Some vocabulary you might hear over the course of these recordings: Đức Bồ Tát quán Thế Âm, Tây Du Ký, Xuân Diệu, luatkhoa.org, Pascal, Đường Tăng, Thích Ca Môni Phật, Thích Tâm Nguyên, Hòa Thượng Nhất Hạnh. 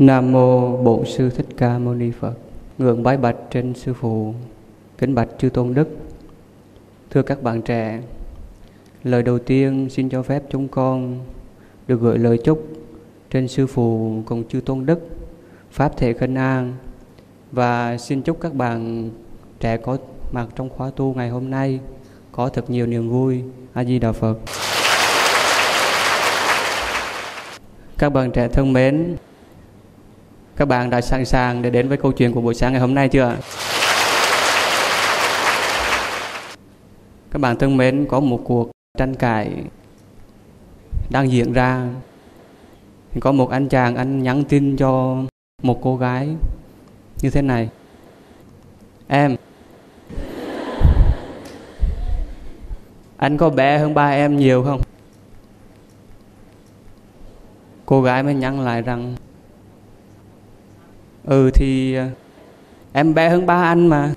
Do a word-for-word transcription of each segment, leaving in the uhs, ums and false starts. Nam mô Bổn Sư Thích Ca Môni Phật. Ngưỡng bái bạch trên sư phụ, kính bạch chư tôn đức. Thưa các bạn trẻ, lời đầu tiên xin cho phép chúng con được gửi lời chúc trên sư phụ cùng chư tôn đức pháp thể khấn an, và xin chúc các bạn trẻ có mặt trong khóa tu ngày hôm nay có thật nhiều niềm vui. A Di Đà Phật. Các bạn trẻ thân mến, các bạn đã sẵn sàng để đến với câu chuyện của buổi sáng ngày hôm nay chưa? Các bạn thân mến, có một cuộc tranh cãi đang diễn ra. Có một anh chàng, anh nhắn tin cho một cô gái như thế này: em, anh có bé hơn ba em nhiều không? Cô gái mới nhắn lại rằng: ừ thì em bé hơn ba anh mà.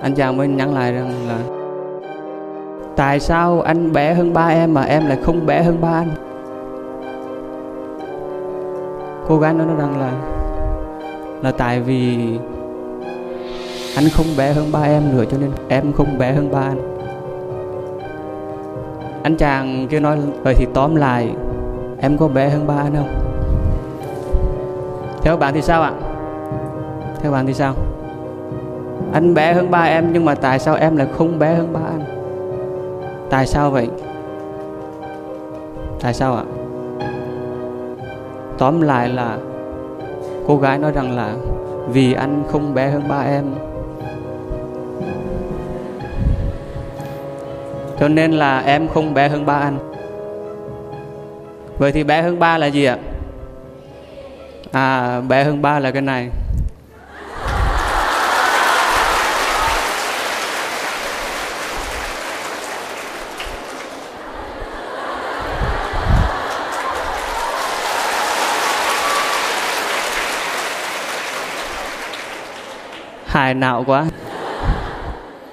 Anh chàng mới nhắn lại rằng là: tại sao anh bé hơn ba em mà em lại không bé hơn ba anh? Cô gái nói rằng là Là tại vì anh không bé hơn ba em nữa, cho nên em không bé hơn ba anh. Anh chàng kia nói: vậy thì tóm lại, em có bé hơn ba anh không? Theo bạn thì sao ạ? Theo bạn thì sao? Anh bé hơn ba em, nhưng mà tại sao em lại không bé hơn ba anh? Tại sao vậy? Tại sao ạ? Tóm lại là cô gái nói rằng là vì anh không bé hơn ba em, cho nên là em không bé hơn ba anh. Vậy thì bé hơn ba là gì ạ? À, bé hơn ba là cái này. Hài não quá.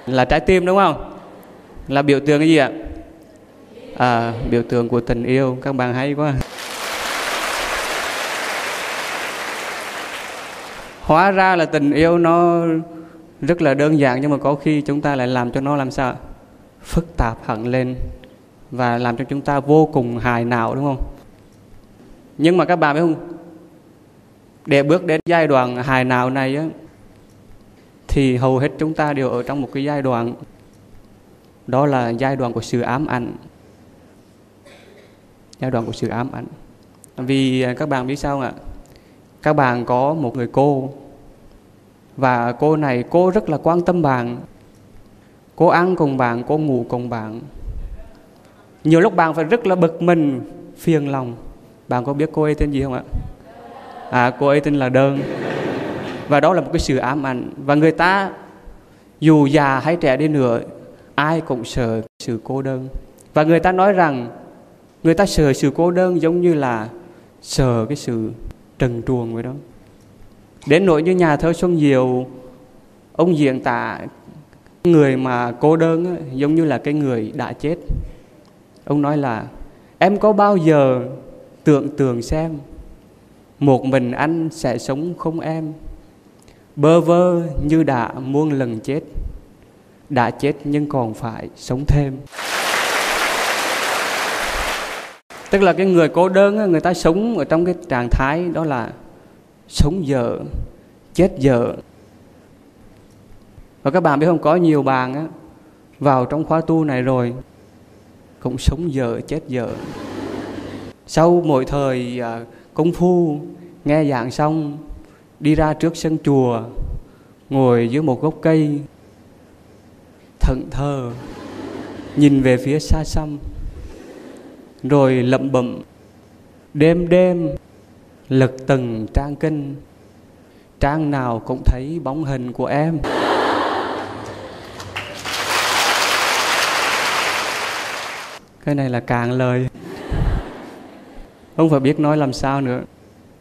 Là trái tim đúng không? Là biểu tượng cái gì ạ? À, biểu tượng của tình yêu. Các bạn hay quá. Hóa ra là tình yêu nó rất là đơn giản, nhưng mà có khi chúng ta lại làm cho nó làm sao? Phức tạp hẳn lên, và làm cho chúng ta vô cùng hài não đúng không? Nhưng mà các bạn biết không, để bước đến giai đoạn hài não này á, thì hầu hết chúng ta đều ở trong một cái giai đoạn, đó là giai đoạn của sự ám ảnh. Giai đoạn của sự ám ảnh. Vì các bạn biết sao không ạ? Các bạn có một người cô, và cô này cô rất là quan tâm bạn. Cô ăn cùng bạn, cô ngủ cùng bạn. Nhiều lúc bạn phải rất là bực mình, phiền lòng. Bạn có biết cô ấy tên gì không ạ? À, cô ấy tên là Đơn. Và đó là một cái sự ám ảnh. Và người ta dù già hay trẻ đi nữa, ai cũng sợ sự cô đơn. Và người ta nói rằng người ta sợ sự cô đơn giống như là sợ cái sự trần truồng vậy đó. Đến nỗi như nhà thơ Xuân Diệu, ông diễn tả người mà cô đơn ấy, giống như là cái người đã chết. Ông nói là: em có bao giờ tưởng tượng xem, một mình anh sẽ sống không em, bơ vơ như đã muôn lần chết, đã chết nhưng còn phải sống thêm. Tức là cái người cô đơn, người ta sống ở trong cái trạng thái đó là sống dở, chết dở. Và các bạn biết không, có nhiều bạn á, vào trong khóa tu này rồi cũng sống dở, chết dở. Sau mỗi thời công phu, nghe giảng xong, đi ra trước sân chùa, ngồi dưới một gốc cây, thẫn thờ, nhìn về phía xa xăm, rồi lẩm bẩm: đêm đêm lật từng trang kinh, trang nào cũng thấy bóng hình của em. Cái này là cạn lời, không phải biết nói làm sao nữa.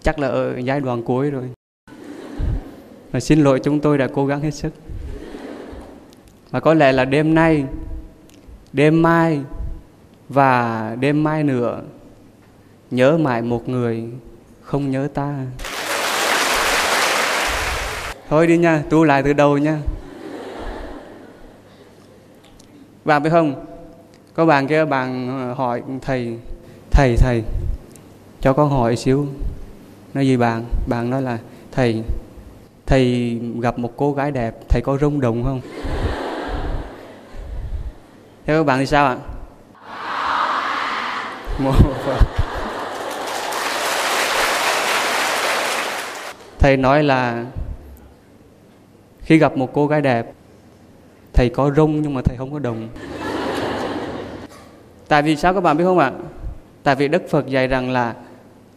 Chắc là ở giai đoạn cuối rồi. Và xin lỗi, chúng tôi đã cố gắng hết sức. Và có lẽ là đêm nay, đêm mai và đêm mai nữa, nhớ mãi một người không nhớ ta. Thôi đi nha, tu lại từ đầu nha. Bạn biết không, có bạn kia bạn hỏi thầy, thầy thầy cho con hỏi xíu. Nói gì bạn? Bạn nói là thầy, thầy gặp một cô gái đẹp, thầy có rung động không? Thế các bạn thì sao ạ? Thầy nói là khi gặp một cô gái đẹp, thầy có rung nhưng mà thầy không có động. Tại vì sao các bạn biết không ạ? Tại vì Đức Phật dạy rằng là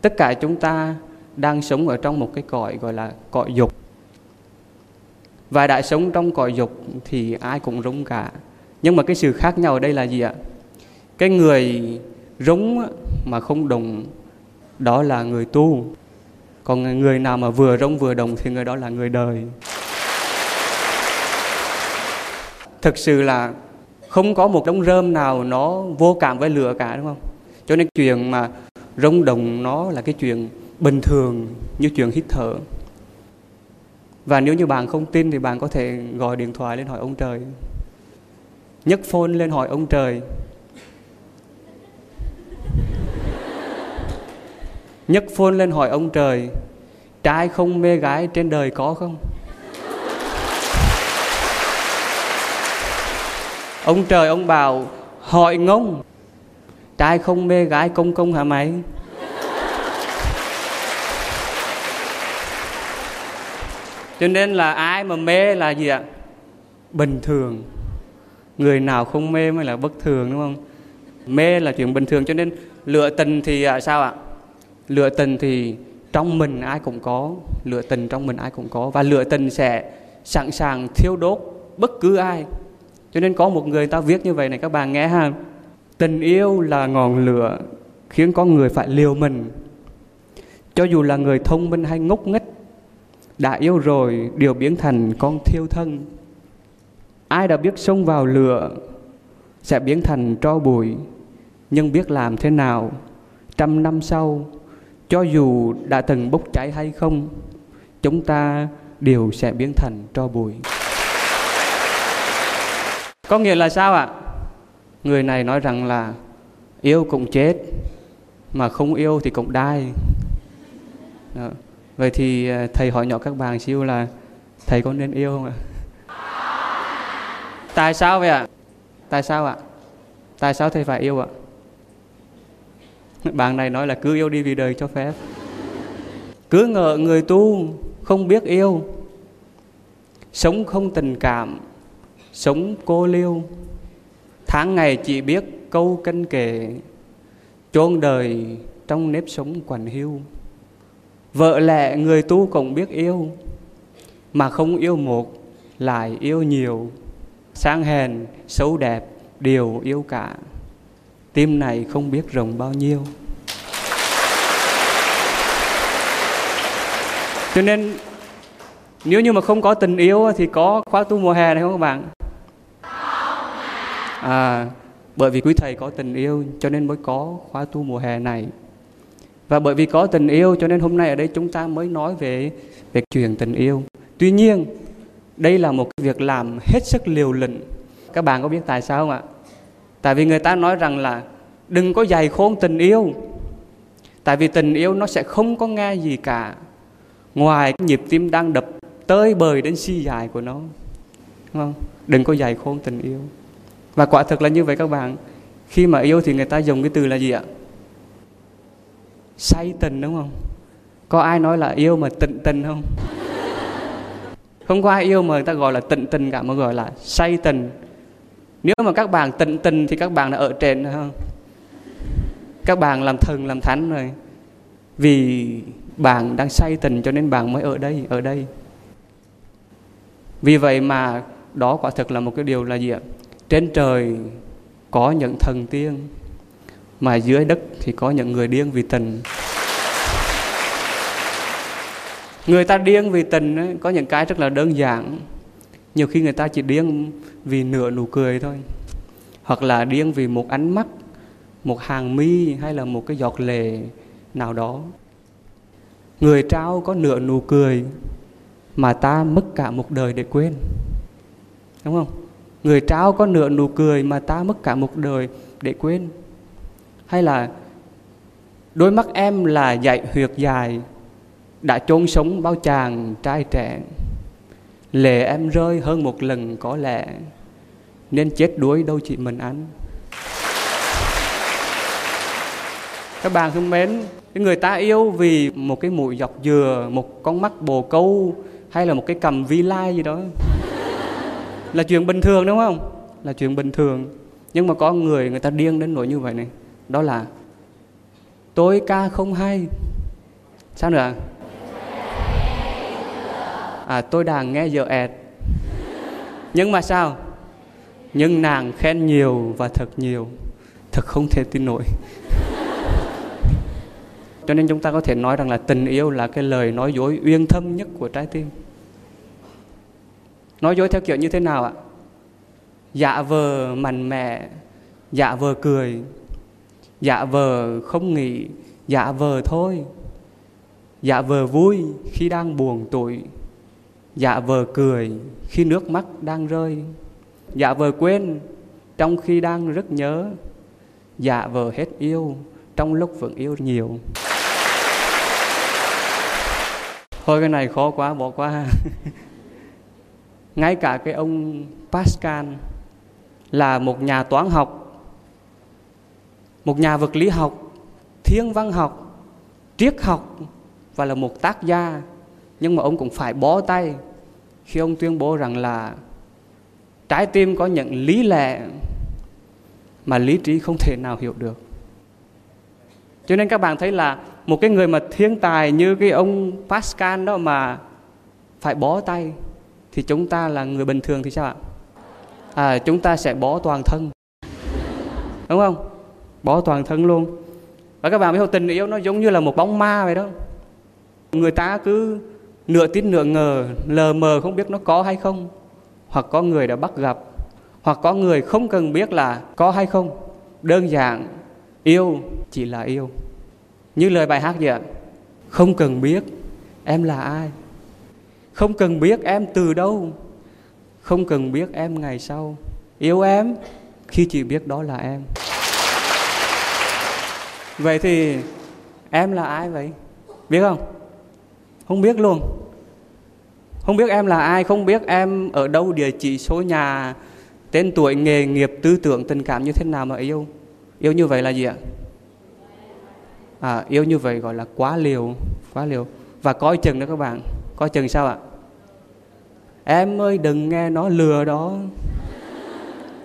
tất cả chúng ta đang sống ở trong một cái cõi gọi là cõi dục. Và đã sống trong cõi dục thì ai cũng rung cả. Nhưng mà cái sự khác nhau ở đây là gì ạ? Cái người rung mà không đồng, đó là người tu. Còn người nào mà vừa rung vừa đồng thì người đó là người đời. Thực sự là không có một đống rơm nào nó vô cảm với lửa cả, đúng không? Cho nên chuyện mà rung động nó là cái chuyện bình thường như chuyện hít thở. Và nếu như bạn không tin thì bạn có thể gọi điện thoại lên hỏi ông trời, nhấc phone lên hỏi ông trời, nhấc phone lên hỏi ông trời, trai không mê gái trên đời có không? Ông trời ông bảo hỏi ngông, trai không mê gái công công hả mày? Cho nên là ai mà mê là gì ạ? Bình thường. Người nào không mê mới là bất thường, đúng không? Mê là chuyện bình thường. Cho nên lựa tình thì sao ạ? Lựa tình thì trong mình ai cũng có. Lựa tình trong mình ai cũng có. Và lựa tình sẽ sẵn sàng thiêu đốt bất cứ ai. Cho nên có một người ta viết như vậy này các bạn nghe ha. Tình yêu là ngọn lửa khiến con người phải liều mình. Cho dù là người thông minh hay ngốc nghếch, đã yêu rồi đều biến thành con thiêu thân. Ai đã biết xông vào lửa sẽ biến thành tro bụi. Nhưng biết làm thế nào, trăm năm sau, cho dù đã từng bốc cháy hay không, chúng ta đều sẽ biến thành tro bụi. Có nghĩa là sao ạ? Người này nói rằng là yêu cũng chết, mà không yêu thì cũng đai. Đó. Vậy thì thầy hỏi nhỏ các bạn xíu là thầy có nên yêu không ạ? Tại sao vậy ạ? Tại sao ạ? Tại sao thầy phải yêu ạ? Bạn này nói là cứ yêu đi vì đời cho phép. Cứ ngờ người tu không biết yêu, sống không tình cảm, sống cô liêu, tháng ngày chỉ biết câu canh kể, chôn đời trong nếp sống quạnh hiu. Vợ lẽ người tu cũng biết yêu, mà không yêu một lại yêu nhiều. Sang hèn xấu đẹp đều yêu cả, tim này không biết rộng bao nhiêu. Cho nên nếu như mà không có tình yêu thì có khóa tu mùa hè này không các bạn? À, bởi vì quý thầy có tình yêu cho nên mới có khóa tu mùa hè này. Và bởi vì có tình yêu cho nên hôm nay ở đây chúng ta mới nói về về chuyện tình yêu. Tuy nhiên, đây là một cái việc làm hết sức liều lĩnh. Các bạn có biết tại sao không ạ? Tại vì người ta nói rằng là đừng có dày khôn tình yêu. Tại vì tình yêu nó sẽ không có nghe gì cả ngoài cái nhịp tim đang đập tới bời đến si dài của nó. Đúng không? Đừng có dày khôn tình yêu. Và quả thực là như vậy các bạn. Khi mà yêu thì người ta dùng cái từ là gì ạ? Say tình, đúng không? Có ai nói là yêu mà tịnh tình không? Không có ai yêu mà người ta gọi là tịnh tình cả, mà gọi là say tình. Nếu mà các bạn tịnh tình thì các bạn đã ở trên không? Các bạn làm thần làm thánh rồi. Vì bạn đang say tình cho nên bạn mới ở đây, ở đây. Vì vậy mà đó quả thực là một cái điều là gì ạ? Trên trời có những thần tiên, mà dưới đất thì có những người điên vì tình. Người ta điên vì tình ấy, có những cái rất là đơn giản. Nhiều khi người ta chỉ điên vì nửa nụ cười thôi, hoặc là điên vì một ánh mắt, một hàng mi hay là một cái giọt lệ nào đó. Người trao có nửa nụ cười mà ta mất cả một đời để quên, đúng không? Người trao có nửa nụ cười mà ta mất cả một đời để quên. Hay là đôi mắt em là dãy huyệt dài đã chôn sống bao chàng trai trẻ, lệ em rơi hơn một lần có lẽ nên chết đuối đâu chỉ mình anh. Các bạn thân mến, người ta yêu vì một cái mũi dọc dừa, một con mắt bồ câu hay là một cái cằm vi lai gì đó là chuyện bình thường, đúng không? Là chuyện bình thường. Nhưng mà có người người ta điên đến nỗi như vậy này, đó là tối ca không hay. Sao nữa? À, tôi đang nghe giờ ẹt. Nhưng mà sao? Nhưng nàng khen nhiều và thật nhiều. Thật không thể tin nổi. Cho nên chúng ta có thể nói rằng là tình yêu là cái lời nói dối uyên thâm nhất của trái tim. Nói dối theo kiểu như thế nào ạ? Dạ vờ mạnh mẽ, dạ vờ cười, dạ vờ không nghĩ, dạ vờ thôi, dạ vờ vui khi đang buồn tủi, dạ vờ cười khi nước mắt đang rơi, dạ vờ quên trong khi đang rất nhớ, dạ vờ hết yêu trong lúc vẫn yêu nhiều. Thôi cái này khó quá, bỏ qua. Ngay cả cái ông Pascal là một nhà toán học, một nhà vật lý học, thiên văn học, triết học và là một tác gia, nhưng mà ông cũng phải bó tay khi ông tuyên bố rằng là trái tim có những lý lẽ mà lý trí không thể nào hiểu được. Cho nên các bạn thấy là một cái người mà thiên tài như cái ông Pascal đó mà phải bó tay, thì chúng ta là người bình thường thì sao ạ? À, chúng ta sẽ bó toàn thân, đúng không? Bó toàn thân luôn. Và các bạn biết không, tình yêu nó giống như là một bóng ma vậy đó. Người ta cứ nửa tin nửa ngờ, lờ mờ không biết nó có hay không. Hoặc có người đã bắt gặp, hoặc có người không cần biết là có hay không. Đơn giản, yêu chỉ là yêu. Như lời bài hát gì ạ? Không cần biết em là ai, không cần biết em từ đâu, không cần biết em ngày sau, yêu em khi chỉ biết đó là em. Vậy thì em là ai vậy? Biết không? Không biết luôn. Không biết em là ai, không biết em ở đâu, địa chỉ, số nhà, tên tuổi, nghề nghiệp, tư tưởng, tình cảm như thế nào mà yêu. Yêu như vậy là gì ạ? À, yêu như vậy gọi là quá liều. Quá liều. Và coi chừng đó các bạn. Coi chừng sao ạ? Em ơi đừng nghe nó lừa đó,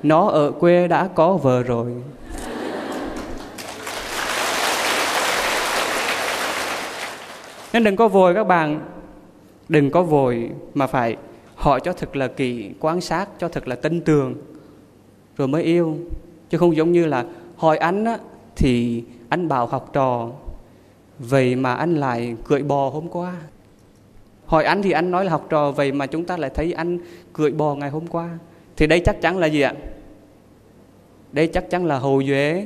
nó ở quê đã có vợ rồi. Nên đừng có vội các bạn. Đừng có vội mà phải hỏi cho thật là kỹ, quan sát cho thật là tin tưởng rồi mới yêu. Chứ không giống như là hỏi anh á, thì anh bảo học trò, vậy mà anh lại cưỡi bò hôm qua. Hỏi anh thì anh nói là học trò, vậy mà chúng ta lại thấy anh cưỡi bò ngày hôm qua. Thì đây chắc chắn là gì ạ? Đây chắc chắn là hầu duệ.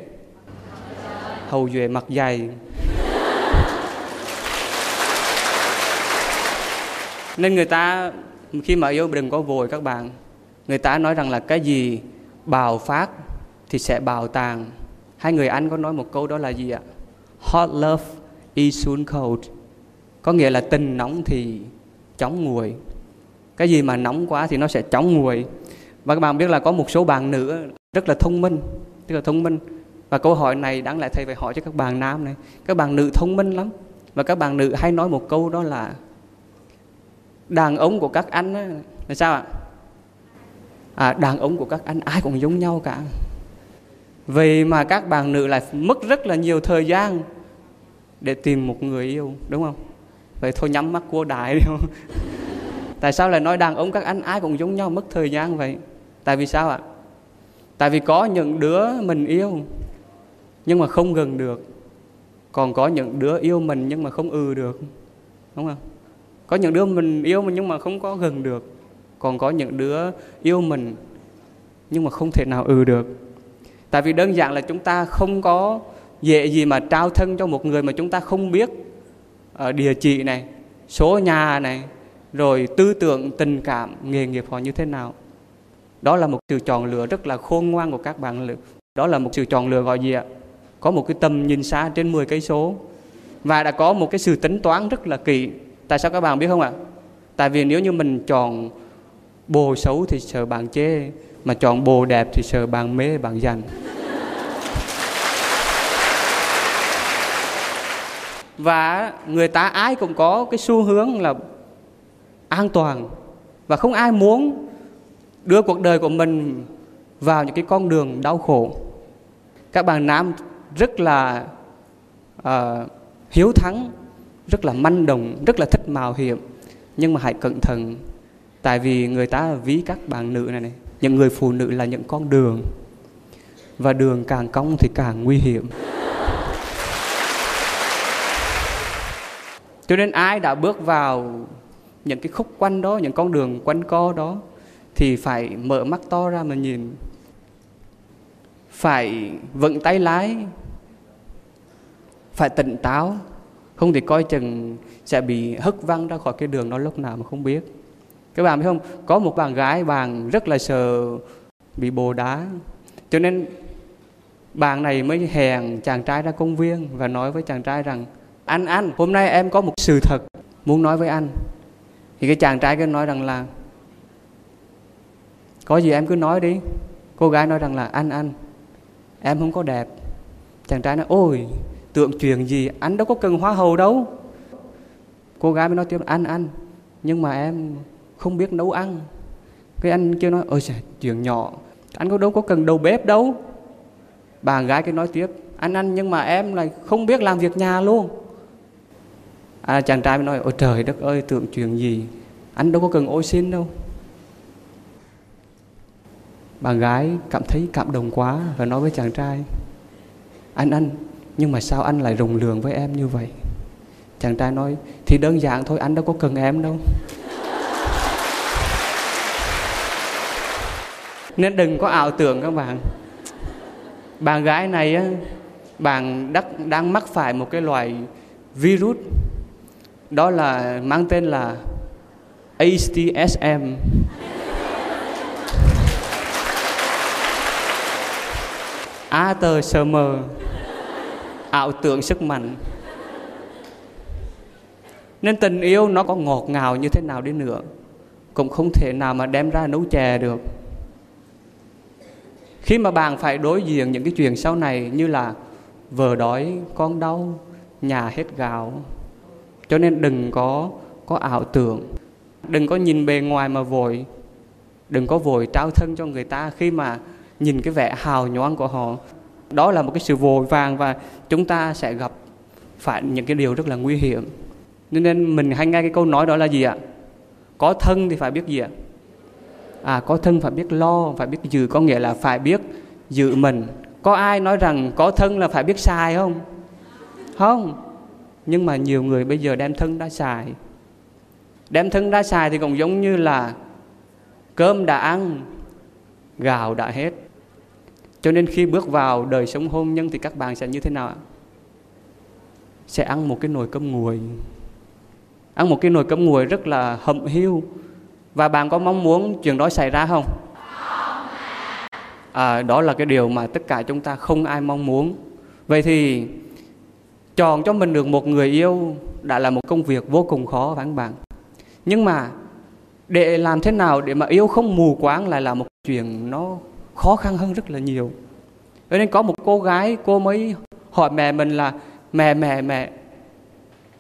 Hầu duệ mặc giày. Nên người ta khi mà yêu đừng có vội các bạn. Người ta nói rằng là cái gì bào phát thì sẽ bào tàng. Hai người Anh có nói một câu đó là gì ạ? Hot love is soon cold. Có nghĩa là tình nóng thì chóng nguội. Cái gì mà nóng quá thì nó sẽ chóng nguội. Và các bạn biết là có một số bạn nữ rất là thông minh, rất là thông minh. Và câu hỏi này đáng lẽ thầy phải hỏi cho các bạn nam này. Các bạn nữ thông minh lắm. Và các bạn nữ hay nói một câu đó là đàn ông của các anh á, là sao ạ? À, đàn ông của các anh ai cũng giống nhau cả. Vậy mà các bạn nữ lại mất rất là nhiều thời gian để tìm một người yêu, đúng không? Vậy thôi nhắm mắt cua đại đi không? Tại sao lại nói đàn ông các anh ai cũng giống nhau, mất thời gian vậy? Tại vì sao ạ? Tại vì có những đứa mình yêu nhưng mà không gần được. Còn có những đứa yêu mình nhưng mà không ừ được, đúng không? Có những đứa mình yêu mình nhưng mà không có gần được. Còn có những đứa yêu mình nhưng mà không thể nào ừ được. Tại vì đơn giản là chúng ta không có dễ gì mà trao thân cho một người mà chúng ta không biết ở địa chỉ này, số nhà này, rồi tư tưởng, tình cảm, nghề nghiệp họ như thế nào. Đó là một sự chọn lựa rất là khôn ngoan của các bạn. Đó là một sự chọn lựa gọi gì ạ? Có một cái tầm nhìn xa trên mười cây số. Và đã có một cái sự tính toán rất là kỹ. Tại sao các bạn biết không ạ? Tại vì nếu như mình chọn bồ xấu thì sợ bạn chê, mà chọn bồ đẹp thì sợ bạn mê, bạn dành. Và người ta ai cũng có cái xu hướng là an toàn. Và không ai muốn đưa cuộc đời của mình vào những cái con đường đau khổ. Các bạn nam rất là uh, hiếu thắng, rất là manh động, rất là thích mạo hiểm. Nhưng mà hãy cẩn thận. Tại vì người ta ví các bạn nữ này này, những người phụ nữ là những con đường. Và đường càng cong thì càng nguy hiểm. Cho nên ai đã bước vào những cái khúc quanh đó, những con đường quanh co đó, thì phải mở mắt to ra mà nhìn. Phải vững tay lái. Phải tỉnh táo. Không thì coi chừng sẽ bị hất văng ra khỏi cái đường đó lúc nào mà không biết. Các bạn biết không? Có một bạn gái, bạn rất là sợ bị bồ đá. Cho nên bạn này mới hẹn chàng trai ra công viên và nói với chàng trai rằng: Anh, anh, hôm nay em có một sự thật muốn nói với anh. Thì cái chàng trai cứ nói rằng là: Có gì em cứ nói đi. Cô gái nói rằng là: Anh, anh, em không có đẹp. Chàng trai nói: Ôi, tượng chuyện gì, anh đâu có cần hoa hậu đâu. Cô gái mới nói tiếp: Anh, anh, nhưng mà em không biết nấu ăn. Cái anh kia nói: Ôi trời, chuyện nhỏ, anh có đâu có cần đầu bếp đâu. Bà gái kia nói tiếp: Anh, anh, nhưng mà em lại không biết làm việc nhà luôn. À, chàng trai mới nói: Ôi trời đất ơi, tưởng chuyện gì, anh đâu có cần ô xin đâu. Bà gái cảm thấy cảm động quá và nói với chàng trai: Anh, anh, nhưng mà sao anh lại rùng lượng với em như vậy? Chàng trai nói: Thì đơn giản thôi, anh đâu có cần em đâu. Nên đừng có ảo tưởng các bạn. Bạn gái này á, bạn đắc, đang mắc phải một cái loại virus, đó là mang tên là A S T S M. A T S M, ảo tưởng sức mạnh. Nên tình yêu nó có ngọt ngào như thế nào đi nữa cũng không thể nào mà đem ra nấu chè được. Khi mà bạn phải đối diện những cái chuyện sau này như là vợ đói, con đau, nhà hết gạo. Cho nên đừng có, có ảo tưởng, đừng có nhìn bề ngoài mà vội, đừng có vội trao thân cho người ta khi mà nhìn cái vẻ hào nhoáng của họ. Đó là một cái sự vội vàng và chúng ta sẽ gặp phải những cái điều rất là nguy hiểm. Nên mình hay nghe cái câu nói đó là gì ạ? Có thân thì phải biết gì ạ? À, có thân phải biết lo, phải biết giữ, có nghĩa là phải biết giữ mình. Có ai nói rằng có thân là phải biết xài không? Không. Nhưng mà nhiều người bây giờ đem thân ra xài. Đem thân ra xài thì cũng giống như là cơm đã ăn, gạo đã hết. Cho nên khi bước vào đời sống hôn nhân thì các bạn sẽ như thế nào ạ? Sẽ ăn một cái nồi cơm nguội. Ăn một cái nồi cơm nguội rất là hậm hiu. Và bạn có mong muốn chuyện đó xảy ra không? À, đó là cái điều mà tất cả chúng ta không ai mong muốn. Vậy thì chọn cho mình được một người yêu đã là một công việc vô cùng khó phải không bạn? Nhưng mà để làm thế nào để mà yêu không mù quáng lại là một chuyện nó khó khăn hơn rất là nhiều. Cho nên có một cô gái, cô mới hỏi mẹ mình là: Mẹ, mẹ, mẹ,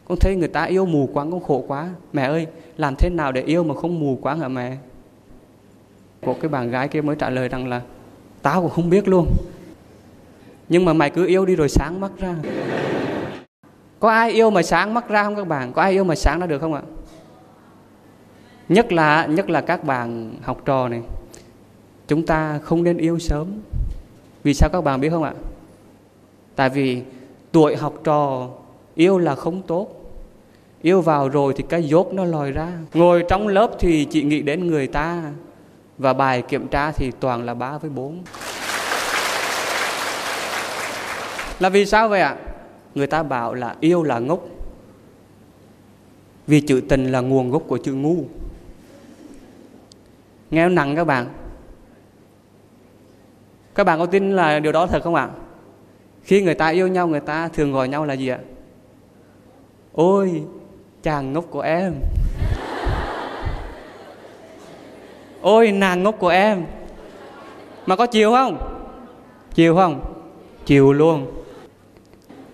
con thấy người ta yêu mù quáng, con khổ quá. Mẹ ơi, làm thế nào để yêu mà không mù quáng hả mẹ? Một cái bạn gái kia mới trả lời rằng là: Tao cũng không biết luôn. Nhưng mà mày cứ yêu đi rồi sáng mắt ra. Có ai yêu mà sáng mắt ra không các bạn? Có ai yêu mà sáng ra được không ạ? Nhất là, nhất là các bạn học trò này. Chúng ta không nên yêu sớm. Vì sao các bạn biết không ạ? Tại vì tuổi học trò yêu là không tốt. Yêu vào rồi thì cái dốt nó lòi ra. Ngồi trong lớp thì chỉ nghĩ đến người ta. Và bài kiểm tra thì toàn là ba với bốn. Là vì sao vậy ạ? Người ta bảo là yêu là ngốc, vì chữ tình là nguồn gốc của chữ ngu. Nghe nặng các bạn. Các bạn có tin là điều đó thật không ạ? Khi người ta yêu nhau, người ta thường gọi nhau là gì ạ? Ôi chàng ngốc của em, ôi nàng ngốc của em. Mà có chiều không? Chiều không? Chiều luôn.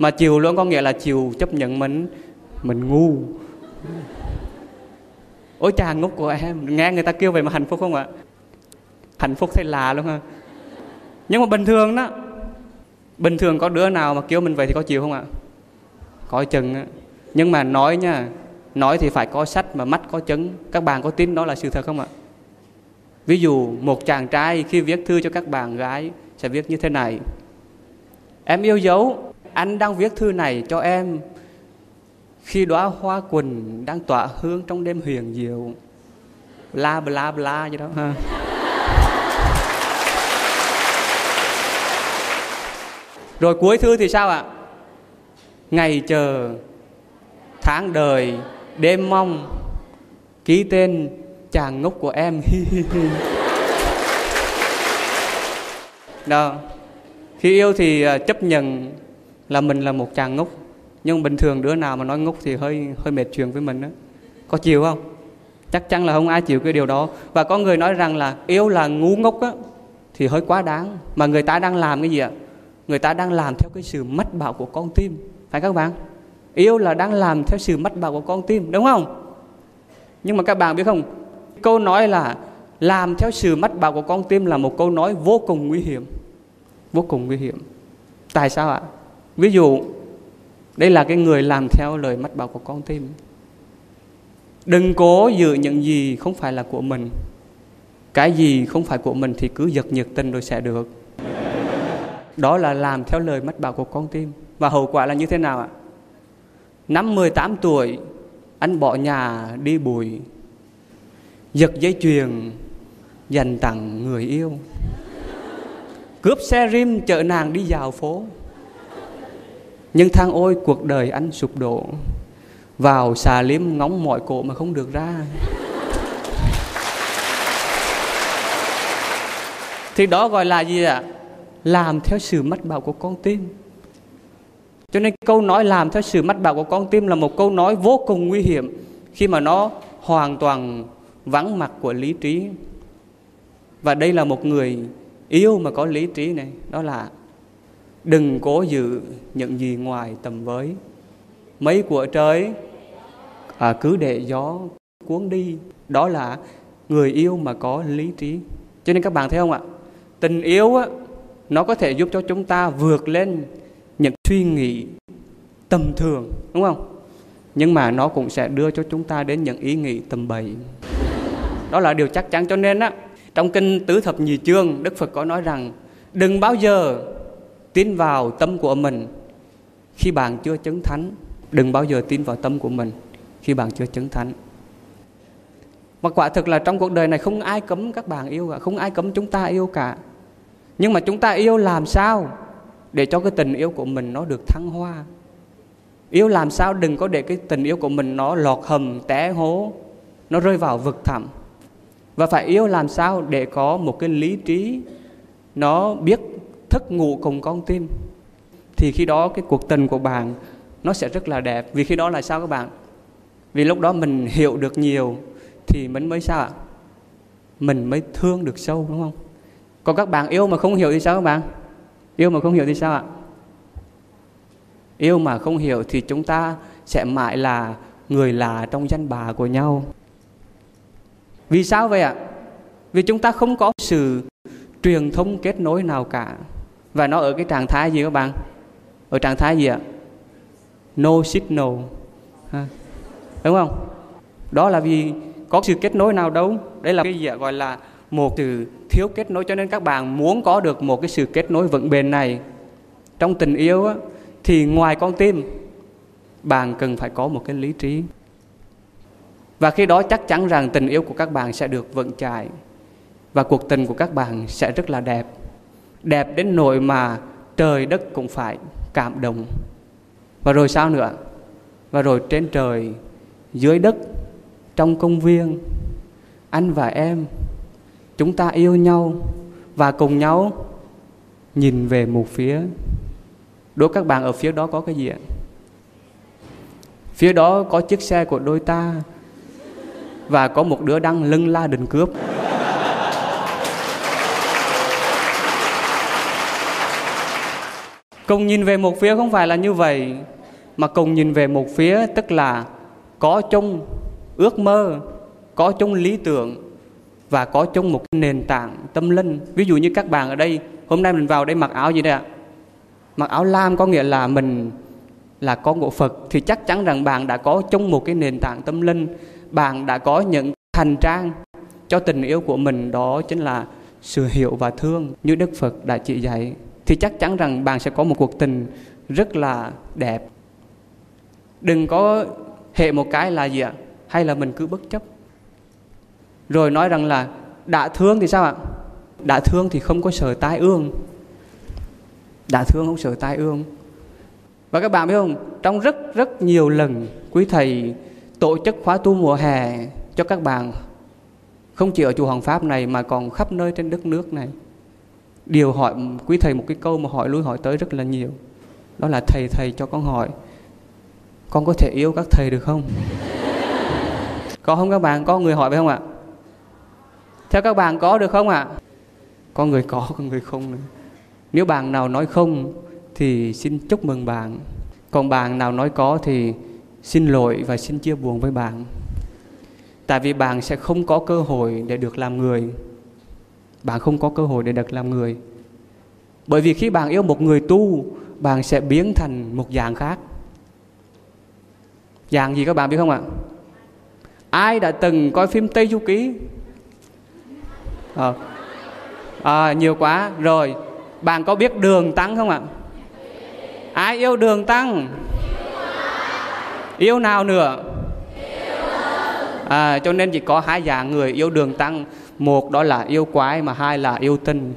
Mà chiều luôn có nghĩa là chiều chấp nhận mình mình ngu. Ôi chàng ngốc của em. Nghe người ta kêu vậy mà hạnh phúc không ạ? Hạnh phúc thấy lạ luôn ha. Nhưng mà bình thường đó, bình thường có đứa nào mà kêu mình vậy thì có chiều không ạ? Có chừng á. Nhưng mà nói nha, nói thì phải có sách mà mắt có chứng. Các bạn có tin đó là sự thật không ạ? Ví dụ một chàng trai khi viết thư cho các bạn gái sẽ viết như thế này: em yêu dấu, anh đang viết thư này cho em khi đóa hoa quỳnh đang tỏa hương trong đêm huyền diệu, bla bla bla như đó ha. Rồi cuối thư thì sao ạ? Ngày chờ tháng đời đêm mong, ký tên chàng ngốc của em. Đó. Khi yêu thì chấp nhận là mình là một chàng ngốc. Nhưng bình thường đứa nào mà nói ngốc thì hơi hơi mệt chuyện với mình đó. Có chịu không? Chắc chắn là không ai chịu cái điều đó. Và có người nói rằng là yêu là ngu ngốc á, thì hơi quá đáng. Mà người ta đang làm cái gì ạ? Người ta đang làm theo cái sự mách bảo của con tim. Phải các bạn? Yêu là đang làm theo sự mách bảo của con tim, đúng không? Nhưng mà các bạn biết không, câu nói là làm theo sự mách bảo của con tim là một câu nói vô cùng nguy hiểm. Vô cùng nguy hiểm. Tại sao ạ? Ví dụ, đây là cái người làm theo lời mách bảo của con tim. Đừng cố giữ những gì không phải là của mình. Cái gì không phải của mình thì cứ giật nhiệt tình rồi sẽ được. Đó là làm theo lời mách bảo của con tim. Và hậu quả là như thế nào ạ? Năm mười tám tuổi, anh bỏ nhà đi bụi, giật dây chuyền dành tặng người yêu, cướp xe rim chở nàng đi dạo phố. Nhưng than ôi cuộc đời anh sụp đổ, vào xà lim ngóng mọi cổ mà không được ra. Thì đó gọi là gì ạ? Làm theo sự mách bảo của con tim. Cho nên câu nói làm theo sự mách bảo của con tim là một câu nói vô cùng nguy hiểm, khi mà nó hoàn toàn vắng mặt của lý trí. Và đây là một người yêu mà có lý trí này. Đó là đừng cố giữ những gì ngoài tầm với. Mấy của trời à, cứ để gió cuốn đi. Đó là người yêu mà có lý trí. Cho nên các bạn thấy không ạ? Tình yêu á, nó có thể giúp cho chúng ta vượt lên những suy nghĩ tầm thường, đúng không? Nhưng mà nó cũng sẽ đưa cho chúng ta đến những ý nghĩ tầm bậy. Đó là điều chắc chắn. Cho nên á, trong kinh Tứ Thập Nhị Chương, Đức Phật có nói rằng đừng bao giờ tin vào tâm của mình khi bạn chưa chứng thánh. Đừng bao giờ tin vào tâm của mình khi bạn chưa chứng thánh. Và quả thực là trong cuộc đời này không ai cấm các bạn yêu cả, không ai cấm chúng ta yêu cả. Nhưng mà chúng ta yêu làm sao để cho cái tình yêu của mình nó được thăng hoa. Yêu làm sao đừng có để cái tình yêu của mình nó lọt hầm, té hố, nó rơi vào vực thẳm. Và phải yêu làm sao để có một cái lý trí nó biết thức ngủ cùng con tim. Thì khi đó cái cuộc tình của bạn nó sẽ rất là đẹp. Vì khi đó là sao các bạn? Vì lúc đó mình hiểu được nhiều thì mình mới sao ạ? Mình mới thương được sâu, đúng không? Còn các bạn yêu mà không hiểu thì sao các bạn? Yêu mà không hiểu thì sao ạ? Yêu mà không hiểu thì chúng ta sẽ mãi là người lạ trong danh bạ của nhau. Vì sao vậy ạ? Vì chúng ta không có sự truyền thông kết nối nào cả. Và nó ở cái trạng thái gì các bạn? Ở trạng thái gì ạ? No signal. Ha. Đúng không? Đó là vì có sự kết nối nào đâu. Đây là cái gì ạ? Gọi là một từ thiếu kết nối. Cho nên các bạn muốn có được một cái sự kết nối vững bền này trong tình yêu á, thì ngoài con tim, bạn cần phải có một cái lý trí. Và khi đó chắc chắn rằng tình yêu của các bạn sẽ được vững chãi. Và cuộc tình của các bạn sẽ rất là đẹp. Đẹp đến nỗi mà trời đất cũng phải cảm động. Và rồi sao nữa? Và rồi trên trời, dưới đất, trong công viên, anh và em, chúng ta yêu nhau và cùng nhau nhìn về một phía. Đối các bạn, ở phía đó có cái gì ạ? Phía đó có chiếc xe của đôi ta và có một đứa đang lưng la định cướp. Cùng nhìn về một phía không phải là như vậy, mà cùng nhìn về một phía tức là có chung ước mơ, có chung lý tưởng và có chung một nền tảng tâm linh. Ví dụ như các bạn ở đây, hôm nay mình vào đây mặc áo gì đây ạ? Mặc áo lam có nghĩa là mình là con của Phật, thì chắc chắn rằng bạn đã có chung một cái nền tảng tâm linh, bạn đã có những hành trang cho tình yêu của mình, đó chính là sự hiểu và thương như Đức Phật đã chỉ dạy. Thì chắc chắn rằng bạn sẽ có một cuộc tình rất là đẹp. Đừng có hệ một cái là gì ạ? Hay là mình cứ bất chấp. Rồi nói rằng là đã thương thì sao ạ? Đã thương thì không có sợ tai ương. Đã thương không sợ tai ương. Và các bạn biết không, trong rất rất nhiều lần quý thầy tổ chức khóa tu mùa hè cho các bạn, không chỉ ở chùa Hoàng Pháp này mà còn khắp nơi trên đất nước này, điều hỏi quý thầy một cái câu mà hỏi lui hỏi tới rất là nhiều, đó là thầy thầy cho con hỏi, con có thể yêu các thầy được không? Có không các bạn? Có người hỏi phải không ạ? Theo các bạn có được không ạ? Có người có, có người không nữa. Nếu bạn nào nói không thì xin chúc mừng bạn, còn bạn nào nói có thì xin lỗi và xin chia buồn với bạn. Tại vì bạn sẽ không có cơ hội để được làm người. Bạn không có cơ hội để được làm người. Bởi vì khi bạn yêu một người tu, bạn sẽ biến thành một dạng khác. Dạng gì các bạn biết không ạ? Ai đã từng coi phim Tây Du Ký? À, à, nhiều quá. Rồi, bạn có biết Đường Tăng không ạ? Ai yêu Đường Tăng? Yêu nào nữa? À, cho nên chỉ có hai dạng người yêu Đường Tăng. Một đó là yêu quái, mà hai là yêu tinh.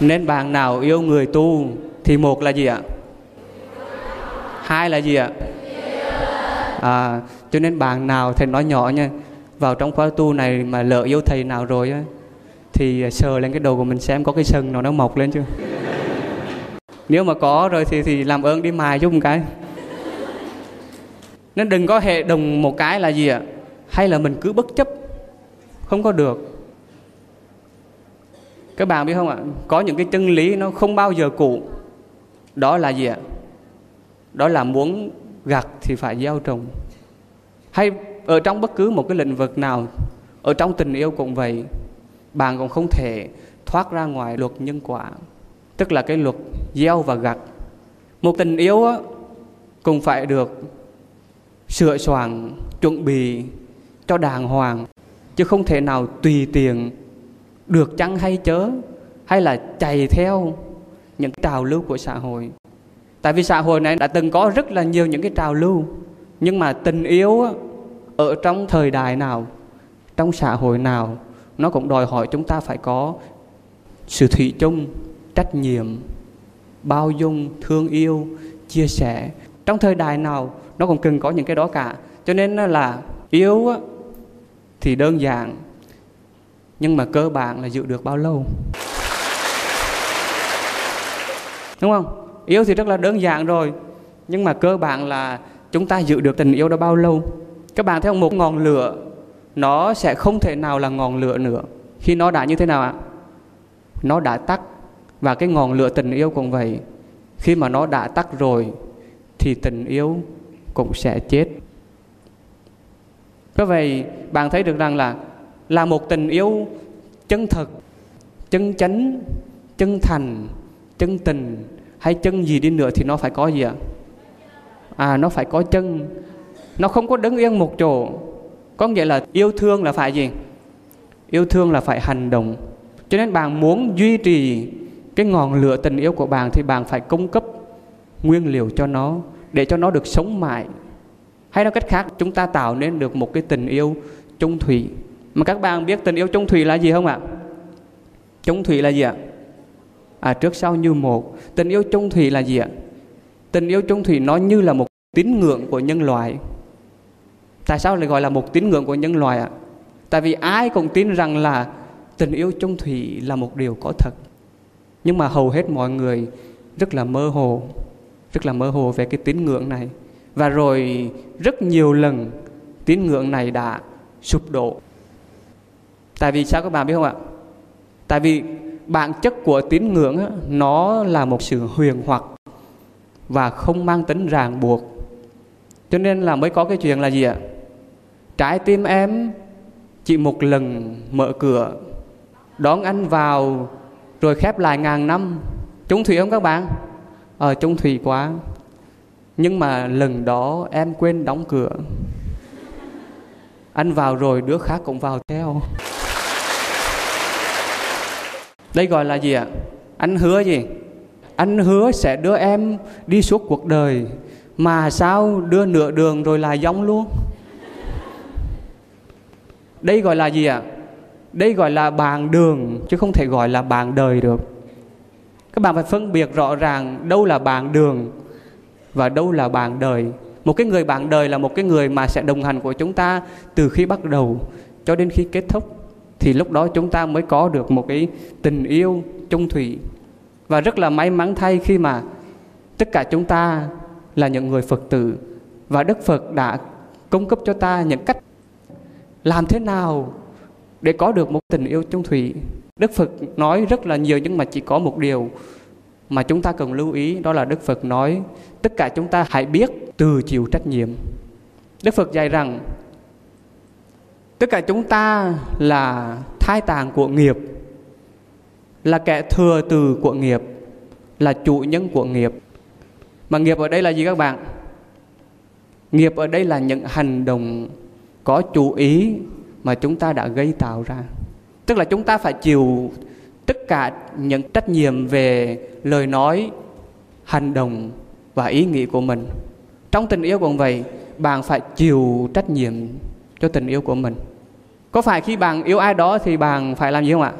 Nên bạn nào yêu người tu thì một là gì ạ? Hai là gì ạ? À, cho nên bạn nào, thầy nói nhỏ nha, vào trong khóa tu này mà lỡ yêu thầy nào rồi á, thì sờ lên cái đầu của mình xem có cái sừng nào nó mọc lên chưa. Nếu mà có rồi thì, thì làm ơn đi mài giúp một cái. Nên đừng có hệ đồng một cái là gì ạ? Hay là mình cứ bất chấp. Không có được. Các bạn biết không ạ? Có những cái chân lý nó không bao giờ cũ. Đó là gì ạ? Đó là muốn gặt thì phải gieo trồng. Hay ở trong bất cứ một cái lĩnh vực nào, ở trong tình yêu cũng vậy, bạn cũng không thể thoát ra ngoài luật nhân quả, tức là cái luật gieo và gặt. Một tình yêu á, cũng phải được sửa soạn, chuẩn bị cho đàng hoàng, chứ không thể nào tùy tiện được chăng hay chớ, hay là chạy theo những trào lưu của xã hội. Tại vì xã hội này đã từng có rất là nhiều những cái trào lưu, nhưng mà tình yêu ở trong thời đại nào, trong xã hội nào, nó cũng đòi hỏi chúng ta phải có sự thủy chung, trách nhiệm, bao dung, thương yêu, chia sẻ. Trong thời đại nào nó cũng cần có những cái đó cả. Cho nên là yêu thì đơn giản, nhưng mà cơ bản là giữ được bao lâu. Đúng không? Yêu thì rất là đơn giản rồi, nhưng mà cơ bản là chúng ta giữ được tình yêu đó bao lâu. Các bạn thấy không? Một ngọn lửa nó sẽ không thể nào là ngọn lửa nữa khi nó đã như thế nào ạ? Nó đã tắt. Và cái ngọn lửa tình yêu cũng vậy. Khi mà nó đã tắt rồi thì tình yêu cũng sẽ chết. Có vậy, bạn thấy được rằng là là một tình yêu chân thật, chân chánh, chân thành, chân tình hay chân gì đi nữa thì nó phải có gì ạ? À, nó phải có chân. Nó không có đứng yên một chỗ. Có nghĩa là yêu thương là phải gì? Yêu thương là phải hành động. Cho nên bạn muốn duy trì cái ngọn lửa tình yêu của bạn thì bạn phải cung cấp nguyên liệu cho nó, để cho nó được sống mãi. Hay nói cách khác, chúng ta tạo nên được một cái tình yêu chung thủy. Mà các bạn biết tình yêu chung thủy là gì không ạ? Chung thủy là gì ạ? à, trước sau như một. Tình yêu chung thủy là gì ạ? Tình yêu chung thủy nó như là một tín ngưỡng của nhân loại. Tại sao lại gọi là một tín ngưỡng của nhân loại ạ? Tại vì ai cũng tin rằng là tình yêu chung thủy là một điều có thật. Nhưng mà hầu hết mọi người rất là mơ hồ, rất là mơ hồ về cái tín ngưỡng này. Và rồi rất nhiều lần tín ngưỡng này đã sụp đổ. Tại vì sao các bạn biết không ạ? Tại vì bản chất của tín ngưỡng á, nó là một sự huyền hoặc và không mang tính ràng buộc. Cho nên là mới có cái chuyện là gì ạ? Trái tim em chỉ một lần mở cửa, đón anh vào rồi khép lại ngàn năm. Chung thủy không các bạn? Ờ, chung thủy quá. Nhưng mà lần đó em quên đóng cửa. Anh vào rồi đứa khác cũng vào theo. Đây gọi là gì ạ? Anh hứa gì? Anh hứa sẽ đưa em đi suốt cuộc đời, mà sao đưa nửa đường rồi là dông luôn. Đây gọi là gì ạ? Đây gọi là bàn đường, chứ không thể gọi là bàn đời được. Các bạn phải phân biệt rõ ràng đâu là bàn đường và đâu là bàn đời. Một cái người bạn đời là một cái người mà sẽ đồng hành của chúng ta từ khi bắt đầu cho đến khi kết thúc. Thì lúc đó chúng ta mới có được một cái tình yêu chung thủy. Và rất là may mắn thay khi mà tất cả chúng ta là những người Phật tử. Và Đức Phật đã cung cấp cho ta những cách làm thế nào để có được một tình yêu chung thủy. Đức Phật nói rất là nhiều, nhưng mà chỉ có một điều mà chúng ta cần lưu ý, đó là Đức Phật nói tất cả chúng ta hãy biết từ chịu trách nhiệm. Đức Phật dạy rằng tất cả chúng ta là thai tàng của nghiệp, là kẻ thừa từ của nghiệp, là chủ nhân của nghiệp. Mà nghiệp ở đây là gì các bạn? Nghiệp ở đây là những hành động có chủ ý mà chúng ta đã gây tạo ra. Tức là chúng ta phải chịu tất cả những trách nhiệm về lời nói, hành động và ý nghĩ của mình. Trong tình yêu cũng vậy, bạn phải chịu trách nhiệm cho tình yêu của mình. Có phải khi bạn yêu ai đó thì bạn phải làm gì không ạ?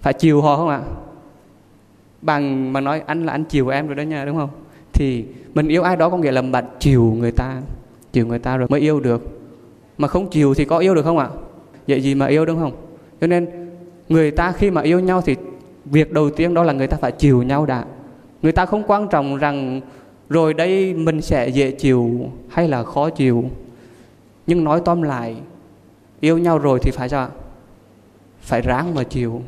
Phải chiều họ không ạ? Bạn mà nói anh là anh chiều em rồi đó nha, đúng không? Thì mình yêu ai đó có nghĩa là bạn chiều người ta, chiều người ta rồi mới yêu được. Mà không chiều thì có yêu được không ạ? Vậy gì mà yêu, đúng không? Cho nên người ta khi mà yêu nhau thì việc đầu tiên đó là người ta phải chiều nhau đã. Người ta không quan trọng rằng rồi đây mình sẽ dễ chiều hay là khó chiều. Nhưng nói tóm lại, yêu nhau rồi thì phải sao ạ? Phải ráng mà chiều.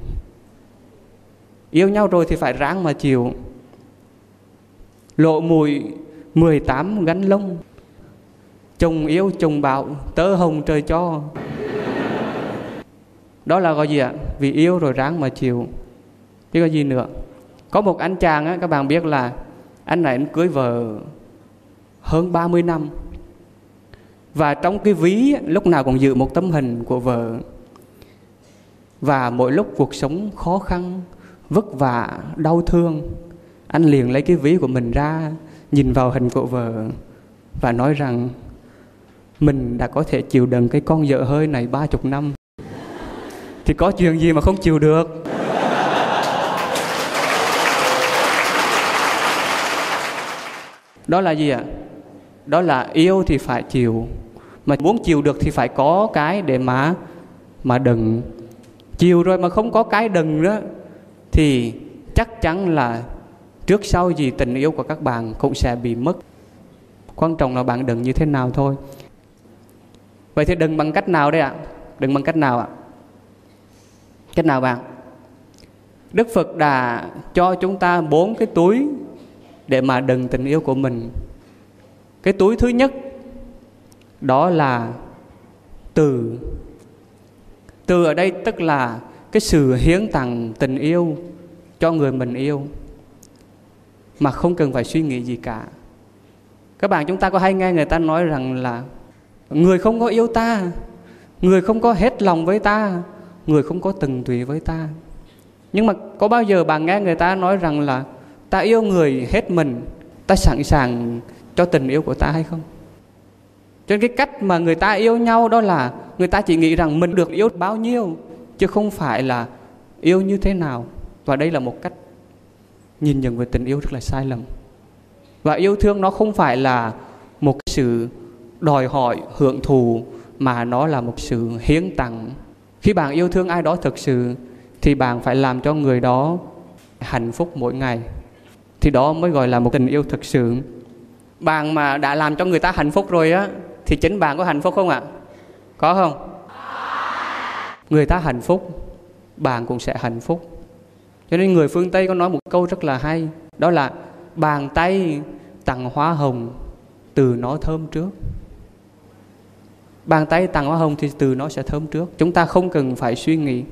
Yêu nhau rồi thì phải ráng mà chiều. Lộ mùi mười tám gánh lông, chồng yêu chồng bảo tớ hồng trời cho. Đó là gọi gì ạ? Vì yêu rồi ráng mà chiều. Chứ có gì nữa. Có một anh chàng á, các bạn biết là anh này anh cưới vợ hơn ba mươi năm. Và trong cái ví lúc nào còn giữ một tấm hình của vợ. Và mỗi lúc cuộc sống khó khăn, vất vả, đau thương, anh liền lấy cái ví của mình ra, nhìn vào hình của vợ và nói rằng mình đã có thể chịu đựng cái con vợ hơi này ba mươi năm, thì có chuyện gì mà không chịu được. Đó là gì ạ? Đó là yêu thì phải chịu. Mà muốn chịu được thì phải có cái để mà mà đừng. Chiều rồi mà không có cái đừng đó thì chắc chắn là trước sau gì tình yêu của các bạn cũng sẽ bị mất. Quan trọng là bạn đừng như thế nào thôi. Vậy thì đừng bằng cách nào đây ạ? Đừng bằng cách nào ạ? Cách nào bạn? Đức Phật đã cho chúng ta bốn cái túi để mà đựng tình yêu của mình. Cái túi thứ nhất đó là từ. Từ ở đây tức là cái sự hiến tặng tình yêu cho người mình yêu mà không cần phải suy nghĩ gì cả. Các bạn chúng ta có hay nghe người ta nói rằng là người không có yêu ta, người không có hết lòng với ta, người không có từng tùy với ta. Nhưng mà có bao giờ bạn nghe người ta nói rằng là ta yêu người hết mình, ta sẵn sàng cho tình yêu của ta hay không? Cho nên cái cách mà người ta yêu nhau đó là người ta chỉ nghĩ rằng mình được yêu bao nhiêu, chứ không phải là yêu như thế nào. Và đây là một cách nhìn nhận về tình yêu rất là sai lầm. Và yêu thương nó không phải là một cái sự đòi hỏi hưởng thụ, mà nó là một sự hiến tặng. Khi bạn yêu thương ai đó thực sự thì bạn phải làm cho người đó hạnh phúc mỗi ngày, thì đó mới gọi là một tình yêu thực sự. Bạn mà đã làm cho người ta hạnh phúc rồi á, thì chính bạn có hạnh phúc không ạ? Có không? Người ta hạnh phúc, bạn cũng sẽ hạnh phúc. Cho nên người phương Tây có nói một câu rất là hay, đó là bàn tay tặng hoa hồng, từ nó thơm trước. Bàn tay tặng hoa hồng thì từ nó sẽ thơm trước. Chúng ta không cần phải suy nghĩ.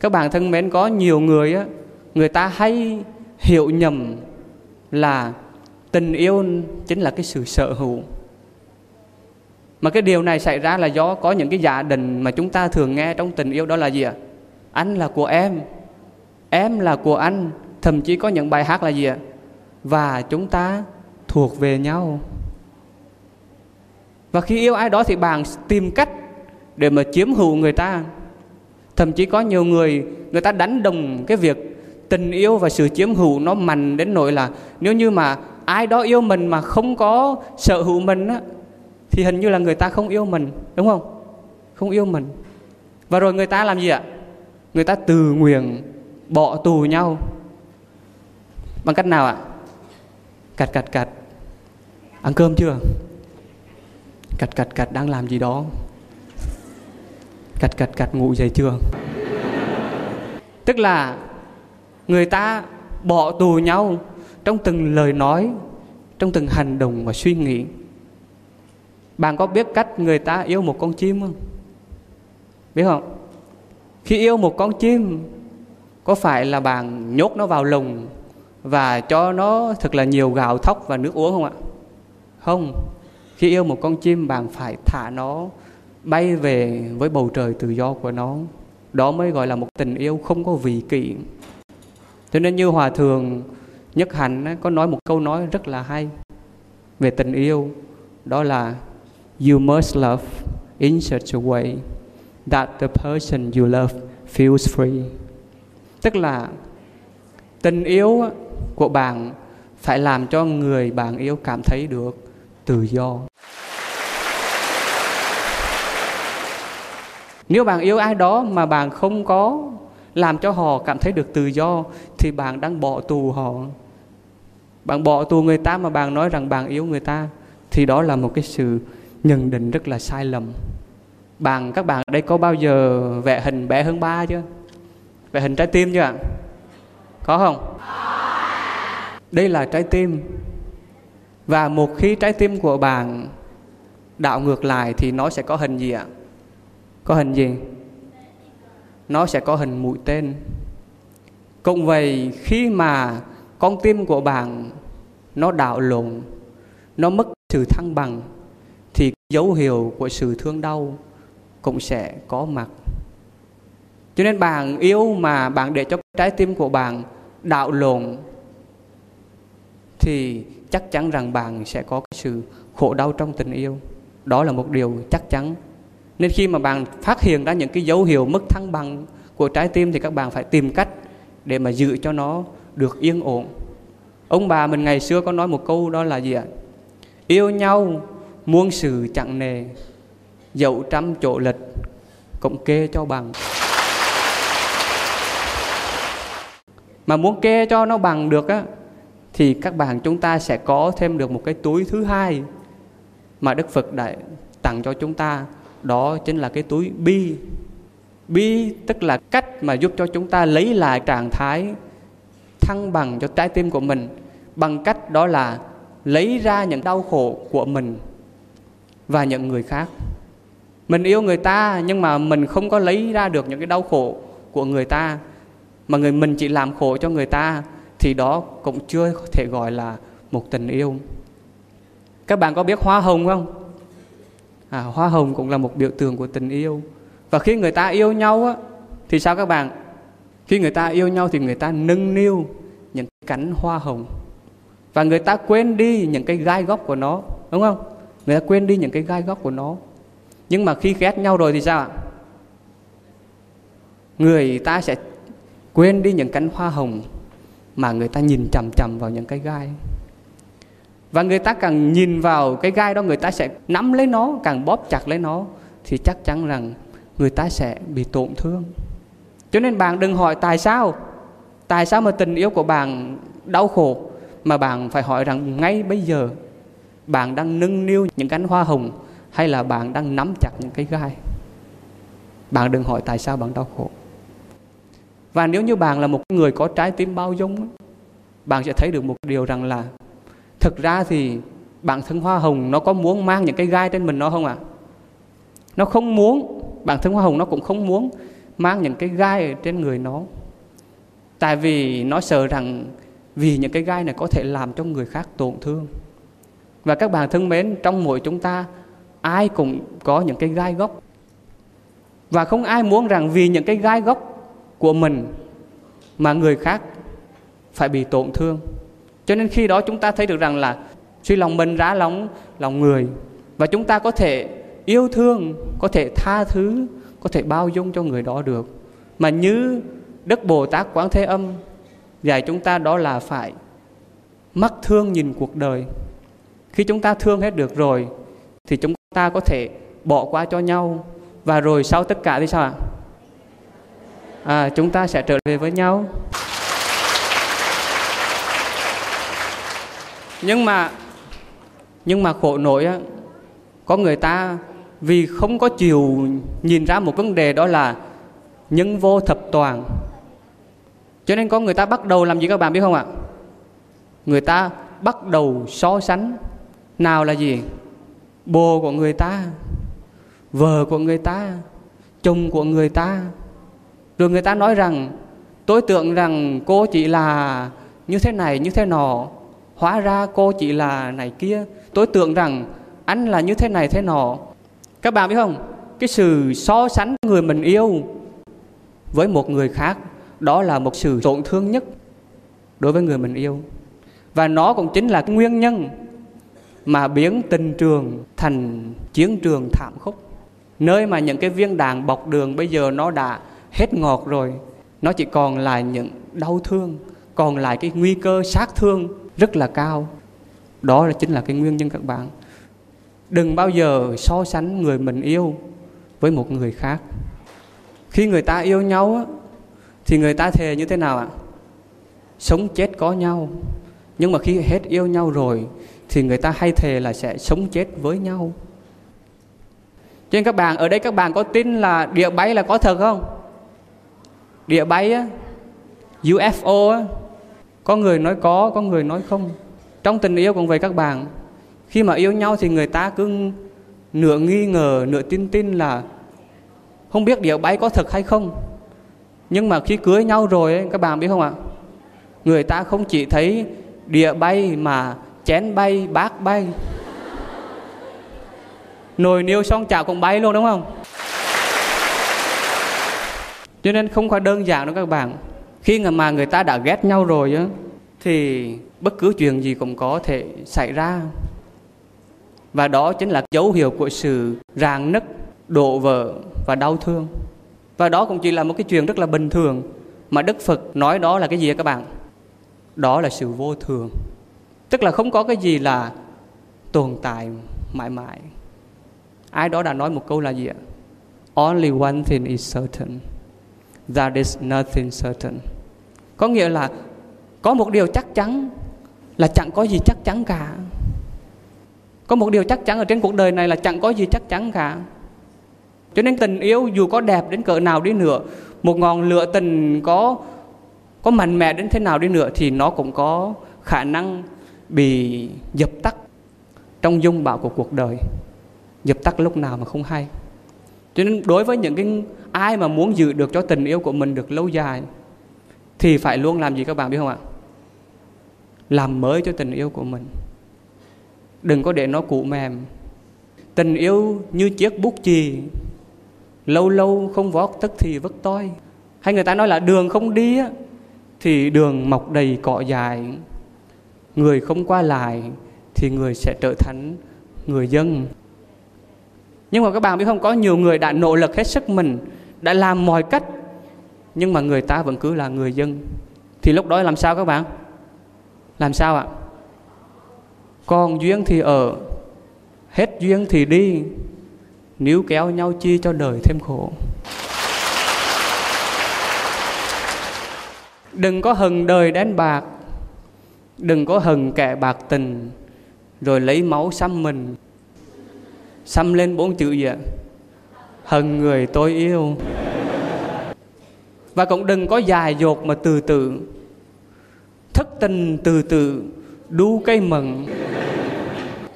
Các bạn thân mến, có nhiều người á, người ta hay hiểu nhầm là tình yêu chính là cái sự sở hữu. Mà cái điều này xảy ra là do có những cái giả định mà chúng ta thường nghe trong tình yêu, đó là gì ạ? Anh là của em, em là của anh. Thậm chí có những bài hát là gì ạ? Và chúng ta thuộc về nhau. Và khi yêu ai đó thì bạn tìm cách để mà chiếm hữu người ta. Thậm chí có nhiều người, người ta đánh đồng cái việc tình yêu và sự chiếm hữu nó mạnh đến nỗi là nếu như mà ai đó yêu mình mà không có sở hữu mình á, thì hình như là người ta không yêu mình, đúng không? Không yêu mình. Và rồi người ta làm gì ạ? Người ta tự nguyện bỏ tù nhau. Bằng cách nào ạ? Cạch cạch cạch. Ăn cơm chưa? Cạch cạch cạch đang làm gì đó? Cạch cạch cạch ngủ dậy chưa? Tức là người ta bỏ tù nhau trong từng lời nói, trong từng hành động và suy nghĩ. Bạn có biết cách người ta yêu một con chim không? Biết không? Khi yêu một con chim, có phải là bạn nhốt nó vào lồng và cho nó thật là nhiều gạo thóc và nước uống không ạ? Không. Khi yêu một con chim, bạn phải thả nó bay về với bầu trời tự do của nó. Đó mới gọi là một tình yêu không có vị kỷ. Cho nên như Hòa Thượng Nhất Hạnh có nói một câu nói rất là hay về tình yêu, đó là You must love in such a way that the person you love feels free. Tức là tình yêu của bạn phải làm cho người bạn yêu cảm thấy được tự do. Nếu bạn yêu ai đó mà bạn không có làm cho họ cảm thấy được tự do thì bạn đang bỏ tù họ. Bạn bỏ tù người ta mà bạn nói rằng bạn yêu người ta thì đó là một cái sự nhận định rất là sai lầm. Bạn, các bạn ở đây có bao giờ vẽ hình bé hơn ba chưa? Vẽ hình trái tim chưa ạ? Có không? Đây là trái tim. Và một khi trái tim của bạn đảo ngược lại thì nó sẽ có hình gì ạ? Có hình gì? Nó sẽ có hình mũi tên. Cũng vậy, khi mà con tim của bạn nó đảo lộn, nó mất sự thăng bằng, thì dấu hiệu của sự thương đau cũng sẽ có mặt. Cho nên bạn yêu mà bạn để cho trái tim của bạn đảo lộn thì chắc chắn rằng bạn sẽ có cái sự khổ đau trong tình yêu. Đó là một điều chắc chắn. Nên khi mà bạn phát hiện ra những cái dấu hiệu mất thăng bằng của trái tim thì các bạn phải tìm cách để mà giữ cho nó được yên ổn. Ông bà mình ngày xưa có nói một câu, đó là gì ạ? Yêu nhau muôn sự chẳng nề, dẫu trăm chỗ lịch cũng kê cho bằng. Mà muốn kê cho nó bằng được á, thì các bạn chúng ta sẽ có thêm được một cái túi thứ hai mà Đức Phật đã tặng cho chúng ta. Đó chính là cái túi bi. Bi tức là cách mà giúp cho chúng ta lấy lại trạng thái thăng bằng cho trái tim của mình, bằng cách đó là lấy ra những đau khổ của mình và những người khác. Mình yêu người ta nhưng mà mình không có lấy ra được những cái đau khổ của người ta, mà người mình chỉ làm khổ cho người ta, thì đó cũng chưa thể gọi là một tình yêu. Các bạn có biết hoa hồng không? À, hoa hồng cũng là một biểu tượng của tình yêu. Và khi người ta yêu nhau á, thì sao các bạn? Khi người ta yêu nhau thì người ta nâng niu những cánh hoa hồng, và người ta quên đi những cái gai góc của nó, đúng không? Người ta quên đi những cái gai góc của nó. Nhưng mà khi ghét nhau rồi thì sao ạ? Người ta sẽ quên đi những cánh hoa hồng mà người ta nhìn chằm chằm vào những cái gai. Và người ta càng nhìn vào cái gai đó, người ta sẽ nắm lấy nó, càng bóp chặt lấy nó, thì chắc chắn rằng người ta sẽ bị tổn thương. Cho nên bạn đừng hỏi tại sao, tại sao mà tình yêu của bạn đau khổ, mà bạn phải hỏi rằng ngay bây giờ bạn đang nâng niu những cánh hoa hồng hay là bạn đang nắm chặt những cái gai. Bạn đừng hỏi tại sao bạn đau khổ. Và nếu như bạn là một người có trái tim bao dung, bạn sẽ thấy được một điều rằng là thực ra thì bản thân hoa hồng nó có muốn mang những cái gai trên mình nó không ạ? À? Nó không muốn, bản thân hoa hồng nó cũng không muốn mang những cái gai trên người nó. Tại vì nó sợ rằng vì những cái gai này có thể làm cho người khác tổn thương. Và các bạn thân mến, trong mỗi chúng ta ai cũng có những cái gai góc. Và không ai muốn rằng vì những cái gai góc của mình mà người khác phải bị tổn thương. Cho nên khi đó chúng ta thấy được rằng là suy lòng mình rã lòng, lòng người. Và chúng ta có thể yêu thương, có thể tha thứ, có thể bao dung cho người đó được. Mà như Đức Bồ Tát Quán Thế Âm dạy chúng ta đó là phải mắt thương nhìn cuộc đời. Khi chúng ta thương hết được rồi thì chúng ta có thể bỏ qua cho nhau. Và rồi sau tất cả thì sao ạ? À, chúng ta sẽ trở về với nhau. Nhưng mà Nhưng mà khổ nổi á, có người ta vì không có chịu nhìn ra một vấn đề đó là nhân vô thập toàn. Cho nên có người ta bắt đầu làm gì các bạn biết không ạ? Người ta bắt đầu so sánh. Nào là gì? Bồ của người ta, vợ của người ta, chồng của người ta. Rồi người ta nói rằng tôi tưởng rằng cô chỉ là như thế này như thế nọ, hóa ra cô chỉ là này kia. Tôi tưởng rằng anh là như thế này thế nọ. Các bạn biết không? Cái sự so sánh người mình yêu với một người khác, đó là một sự tổn thương nhất đối với người mình yêu. Và nó cũng chính là cái nguyên nhân mà biến tình trường thành chiến trường thảm khốc, nơi mà những cái viên đạn bọc đường bây giờ nó đã hết ngọt rồi. Nó chỉ còn lại những đau thương, còn lại cái nguy cơ sát thương rất là cao. Đó là chính là cái nguyên nhân các bạn. Đừng bao giờ so sánh người mình yêu với một người khác. Khi người ta yêu nhau thì người ta thề như thế nào ạ? Sống chết có nhau. Nhưng mà khi hết yêu nhau rồi thì người ta hay thề là sẽ sống chết với nhau. Cho nên các bạn, ở đây các bạn có tin là địa bay là có thật không? Địa bay á, u ép ô á, có người nói có, có người nói không. Trong tình yêu cũng vậy các bạn. Khi mà yêu nhau thì người ta cứ nửa nghi ngờ, nửa tin tin là không biết địa bay có thật hay không. Nhưng mà khi cưới nhau rồi ấy, các bạn biết không ạ? Người ta không chỉ thấy địa bay mà chén bay, bát bay, nồi niêu xong chảo cũng bay luôn, đúng không? Cho nên không quá đơn giản đâu các bạn. Khi mà người ta đã ghét nhau rồi ấy, thì bất cứ chuyện gì cũng có thể xảy ra. Và đó chính là dấu hiệu của sự rạn nứt, đổ vỡ và đau thương. Và đó cũng chỉ là một cái chuyện rất là bình thường. Mà Đức Phật nói đó là cái gì các bạn? Đó là sự vô thường. Tức là không có cái gì là tồn tại mãi mãi. Ai đó đã nói một câu là gì ạ? Only one thing is certain. That is nothing certain. Có nghĩa là có một điều chắc chắn là chẳng có gì chắc chắn cả. Có một điều chắc chắn ở trên cuộc đời này là chẳng có gì chắc chắn cả. Cho nên tình yêu dù có đẹp đến cỡ nào đi nữa, một ngọn lửa tình có có mạnh mẽ đến thế nào đi nữa thì nó cũng có khả năng bị dập tắt trong dung bão của cuộc đời. Dập tắt lúc nào mà không hay. Cho nên đối với những cái ai mà muốn giữ được cho tình yêu của mình được lâu dài thì phải luôn làm gì các bạn biết không ạ? Làm mới cho tình yêu của mình. Đừng có để nó cụ mềm. Tình yêu như chiếc bút chì, lâu lâu không vót tức thì vất toi. Hay người ta nói là đường không đi thì đường mọc đầy cỏ dại, người không qua lại thì người sẽ trở thành người dân. Nhưng mà các bạn biết không, có nhiều người đã nỗ lực hết sức mình, đã làm mọi cách, nhưng mà người ta vẫn cứ là người dân. thì lúc đó làm sao các bạn? Làm sao ạ? Còn duyên thì ở, hết duyên thì đi, níu kéo nhau chi cho đời thêm khổ. Đừng có hận đời đen bạc, đừng có hận kẻ bạc tình, rồi lấy máu xăm mình. Xăm lên bốn chữ gì ạ? Hận người tôi yêu. Và cũng đừng có dài dột mà từ từ, thức tình từ từ đu cây mận,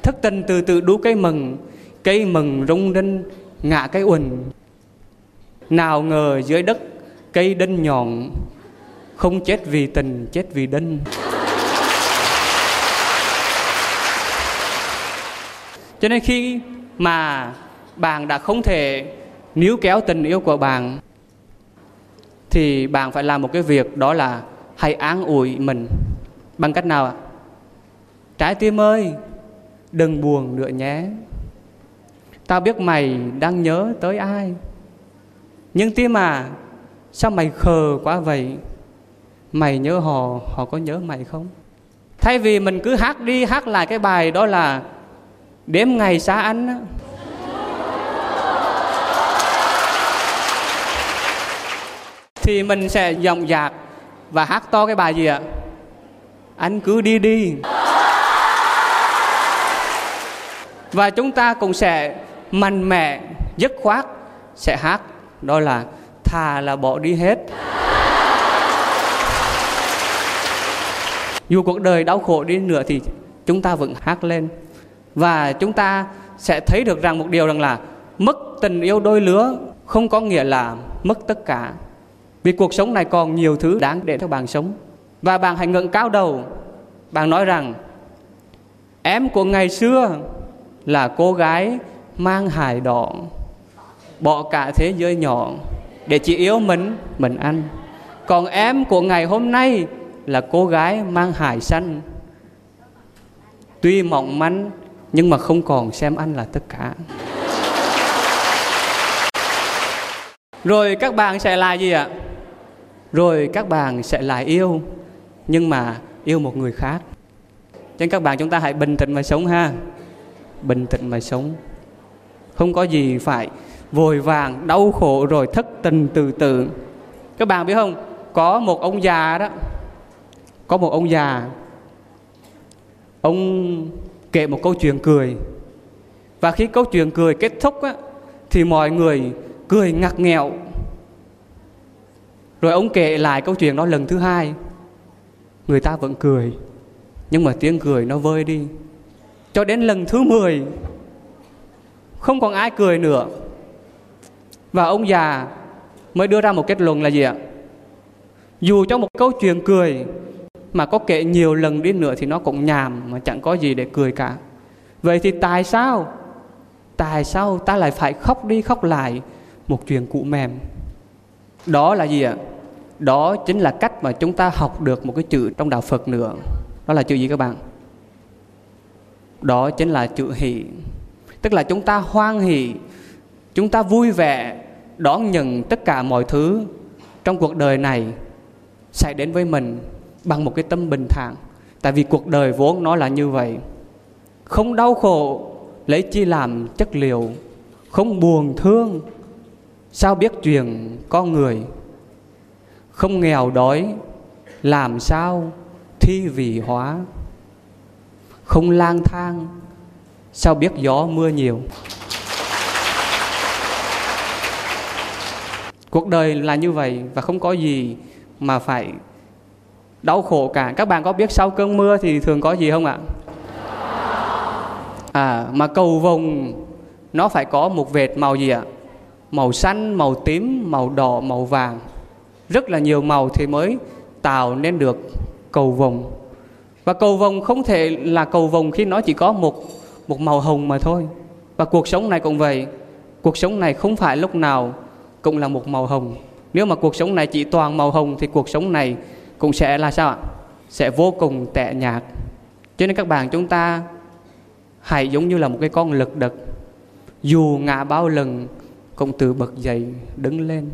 thức tình từ từ đu cây mận, cây mận rung đinh ngã cây uỳnh. Nào ngờ dưới đất cây đinh nhọn, không chết vì tình chết vì đinh. Cho nên khi mà bạn đã không thể níu kéo tình yêu của bạn thì bạn phải làm một cái việc, đó là hãy an ủi mình. Bằng cách nào ạ? Trái tim ơi, đừng buồn nữa nhé. Tao biết mày đang nhớ tới ai, nhưng tim à, sao mày khờ quá vậy? Mày nhớ họ, họ có nhớ mày không? Thay vì mình cứ hát đi hát lại cái bài đó là đếm ngày xa anh á, thì mình sẽ dòng dạc và hát to cái bài gì ạ? Anh cứ đi đi. Và chúng ta cũng sẽ mạnh mẽ, dứt khoát sẽ hát đó là thà là bỏ đi hết. Dù cuộc đời đau khổ đi nữa thì chúng ta vẫn hát lên. Và chúng ta sẽ thấy được rằng một điều rằng là mất tình yêu đôi lứa không có nghĩa là mất tất cả. Vì cuộc sống này còn nhiều thứ đáng để cho bạn sống. Và bạn hãy ngẩng cao đầu, bạn nói rằng em của ngày xưa là cô gái mang hài đỏ, bỏ cả thế giới nhỏ để chỉ yêu mình, mình anh. Còn em của ngày hôm nay là cô gái mang hài xanh, tuy mỏng manh nhưng mà không còn xem anh là tất cả. Rồi các bạn sẽ là gì ạ? Rồi các bạn sẽ lại yêu, nhưng mà yêu một người khác. Cho nên các bạn chúng ta hãy bình tĩnh mà sống ha. Bình tĩnh mà sống. Không có gì phải vội vàng, đau khổ rồi thất tình từ từ. Các bạn biết không? Có một ông già đó. Có một ông già. Ông kể một câu chuyện cười. Và khi câu chuyện cười kết thúc á, thì mọi người cười ngặt nghẹo. Rồi ông kể lại câu chuyện đó lần thứ hai. Người ta vẫn cười, nhưng mà tiếng cười nó vơi đi. Cho đến lần thứ mười, không còn ai cười nữa. Và ông già mới đưa ra một kết luận là gì ạ? Dù trong một câu chuyện cười mà có kể nhiều lần đi nữa thì nó cũng nhàm, mà chẳng có gì để cười cả. Vậy thì tại sao? Tại sao ta lại phải khóc đi khóc lại một chuyện cũ mềm? Đó là gì ạ? Đó chính là cách mà chúng ta học được một cái chữ trong đạo Phật nữa. Đó là chữ gì các bạn? Đó chính là chữ hỷ. Tức là chúng ta hoan hỷ, chúng ta vui vẻ đón nhận tất cả mọi thứ trong cuộc đời này sẽ đến với mình bằng một cái tâm bình thản. Tại vì cuộc đời vốn nó là như vậy. Không đau khổ lấy chi làm chất liệu, không buồn thương sao biết chuyện con người, không nghèo đói làm sao thi vị hóa, không lang thang sao biết gió mưa nhiều. Cuộc đời là như vậy và không có gì mà phải đau khổ cả. Các bạn có biết sau cơn mưa thì thường có gì không ạ? À, mà cầu vồng nó phải có một vệt màu gì ạ? Màu xanh, màu tím, màu đỏ, màu vàng. Rất là nhiều màu thì mới tạo nên được cầu vồng. Và cầu vồng không thể là cầu vồng khi nó chỉ có một, một màu hồng mà thôi. Và cuộc sống này cũng vậy. Cuộc sống này không phải lúc nào cũng là một màu hồng. Nếu mà cuộc sống này chỉ toàn màu hồng thì cuộc sống này cũng sẽ là sao ạ? Sẽ vô cùng tẻ nhạt. Cho nên các bạn chúng ta hãy giống như là một cái con lật đật, dù ngã bao lần cũng tự bật dậy đứng lên.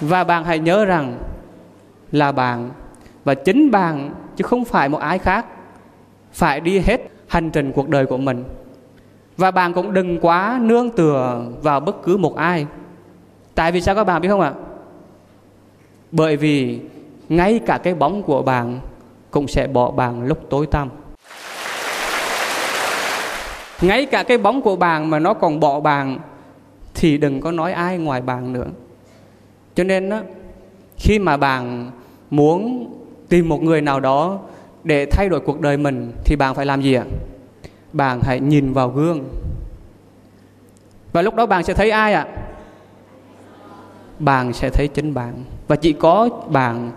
Và bạn hãy nhớ rằng là bạn và chính bạn chứ không phải một ai khác phải đi hết hành trình cuộc đời của mình. Và bạn cũng đừng quá nương tựa vào bất cứ một ai. Tại vì sao các bạn biết không ạ? Bởi vì ngay cả cái bóng của bạn cũng sẽ bỏ bạn lúc tối tăm. Ngay cả cái bóng của bạn mà nó còn bỏ bạn thì đừng có nói ai ngoài bạn nữa. Cho nên đó, khi mà bạn muốn tìm một người nào đó để thay đổi cuộc đời mình thì bạn phải làm gì ạ? Bạn hãy nhìn vào gương. Và lúc đó bạn sẽ thấy ai ạ? Bạn sẽ thấy chính bạn. Và chỉ có bạn